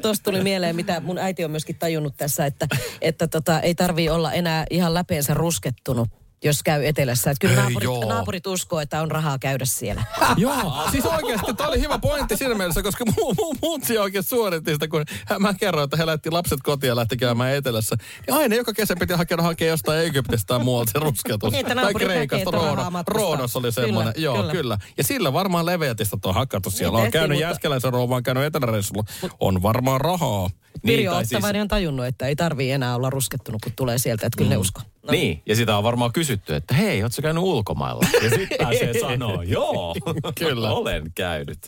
Tuosta tuli mieleen, mitä mun äiti on myöskin tajunnut tässä, että, että tota, ei tarvii olla enää ihan läpeensä ruskettunut, jos käy etelässä. Että kyllä naapurit, naapurit uskoo, että on rahaa käydä siellä. Joo, siis oikeasti tämä oli hyvä pointti siinä mielessä, koska mu- mu- muutsi oikein suoritti sitä, kun hän, mä kerroin, että he lähti lapset kotiin ja lähti käymään etelässä. Ja aina joka kesä piti hakea hakea jostain Egyptistä tai muualta se rusketus. Niin, tai Kreikasta, Roodossa oli semmoinen. Kyllä, joo, kyllä. kyllä. Ja sillä varmaan leveätistä tuo hakattu siellä. Niin, on käynyt mutta Jääskeläisen rouvaan, käynyt eteläreissulla. On varmaan rahaa. Pirjo niin, Ottavainen siis on tajunnut, että ei tarvii enää olla ruskettunut, kun tulee sieltä, että kyllä mm. ne usko. No. Niin, ja sitä on varmaan kysytty, että hei, ootko sä käynyt ulkomailla? Ja sitten pääsee sanoo, joo, kyllä olen käynyt.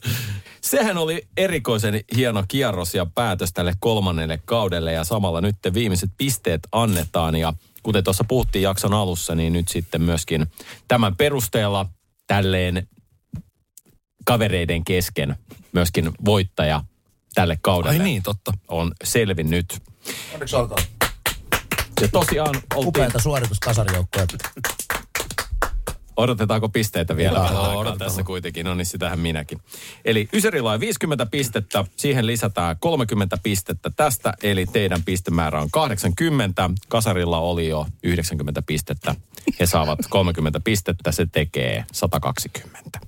Sehän oli erikoisen hieno kierros ja päätös tälle kolmannelle kaudelle ja samalla nyt viimeiset pisteet annetaan. Ja kuten tuossa puhuttiin jakson alussa, niin nyt sitten myöskin tämän perusteella tälleen kavereiden kesken myöskin voittaja tälle kaudelle. Ai niin, totta. On selvinnyt. Onneksi alkaa. Ja tosiaan oltiin upeata suorituskasarijoukkoja. Odotetaanko pisteitä vielä? Odotetaan tässä kuitenkin, no niin sitähän minäkin. Eli Ysärillä on viisikymmentä pistettä, siihen lisätään kolmekymmentä pistettä tästä, eli teidän pistemäärä on kahdeksankymmentä. Kasarilla oli jo yhdeksänkymmentä pistettä. He saavat kolmekymmentä pistettä, se tekee sata kaksikymmentä.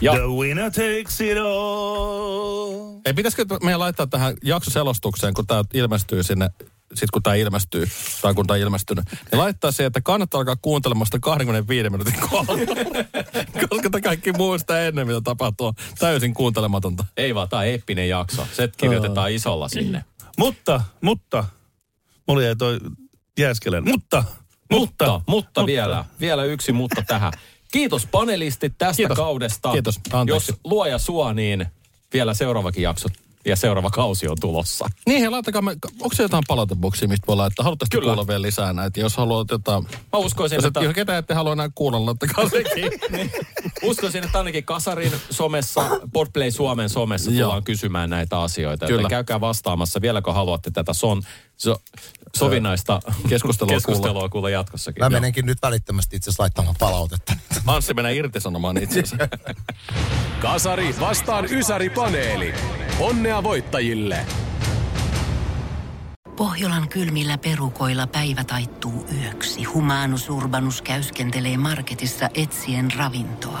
Ja the winner takes it all. Ei pitäisikö meidän laittaa tähän jaksoselostukseen, kun tämä ilmestyy sinne, sitten kun tämä ilmestyy, tai kun tämä on ilmestynyt, niin laittaa se, että kannattaa alkaa kuuntelemaan sitä kahdenkymmenenviiden minuutin kohdalla. Koska te kaikki muista ennen, mitä tapahtuu. Täysin kuuntelematonta. Ei vaan, tämä on eeppinen jakso. Se kirjoitetaan isolla sinne. Mutta, mutta, mulla jäi toi Jääskeläinen. Mutta, mutta, mutta, mutta vielä, vielä yksi mutta tähän. Kiitos panelistit tästä Kiitos. kaudesta. Kiitos. Anteeksi. Jos luoja sua, niin vielä seuraavakin jakso ja seuraava kausi on tulossa. Niin hei, laittakaa me, onko se jotain palauteboksia, mistä voi laittaa? Haluaisitko kuulla vielä lisää näitä? Jos haluat jotain... Mä uskoisin, jos että... Jos ketään ette halua enää kuulla, laittakaa sekin. Niin. Uskoisin, että ainakin Kasarin somessa, Podplay Suomen somessa tullaan kysymään näitä asioita. Kyllä. Käykää vastaamassa, vieläkö haluatte tätä son... So, sovinnaista keskustelua, keskustelua kuulla jatkossakin. Mä menenkin nyt välittömästi itse asiassa laittamaan palautetta. Anssi mennään irtisanomaan itse asiassa. Kasari vastaan Ysäri-paneeli. Onnea voittajille! Pohjolan kylmillä perukoilla päivä taittuu yöksi. Humanus Urbanus käyskentelee marketissa etsien ravintoa.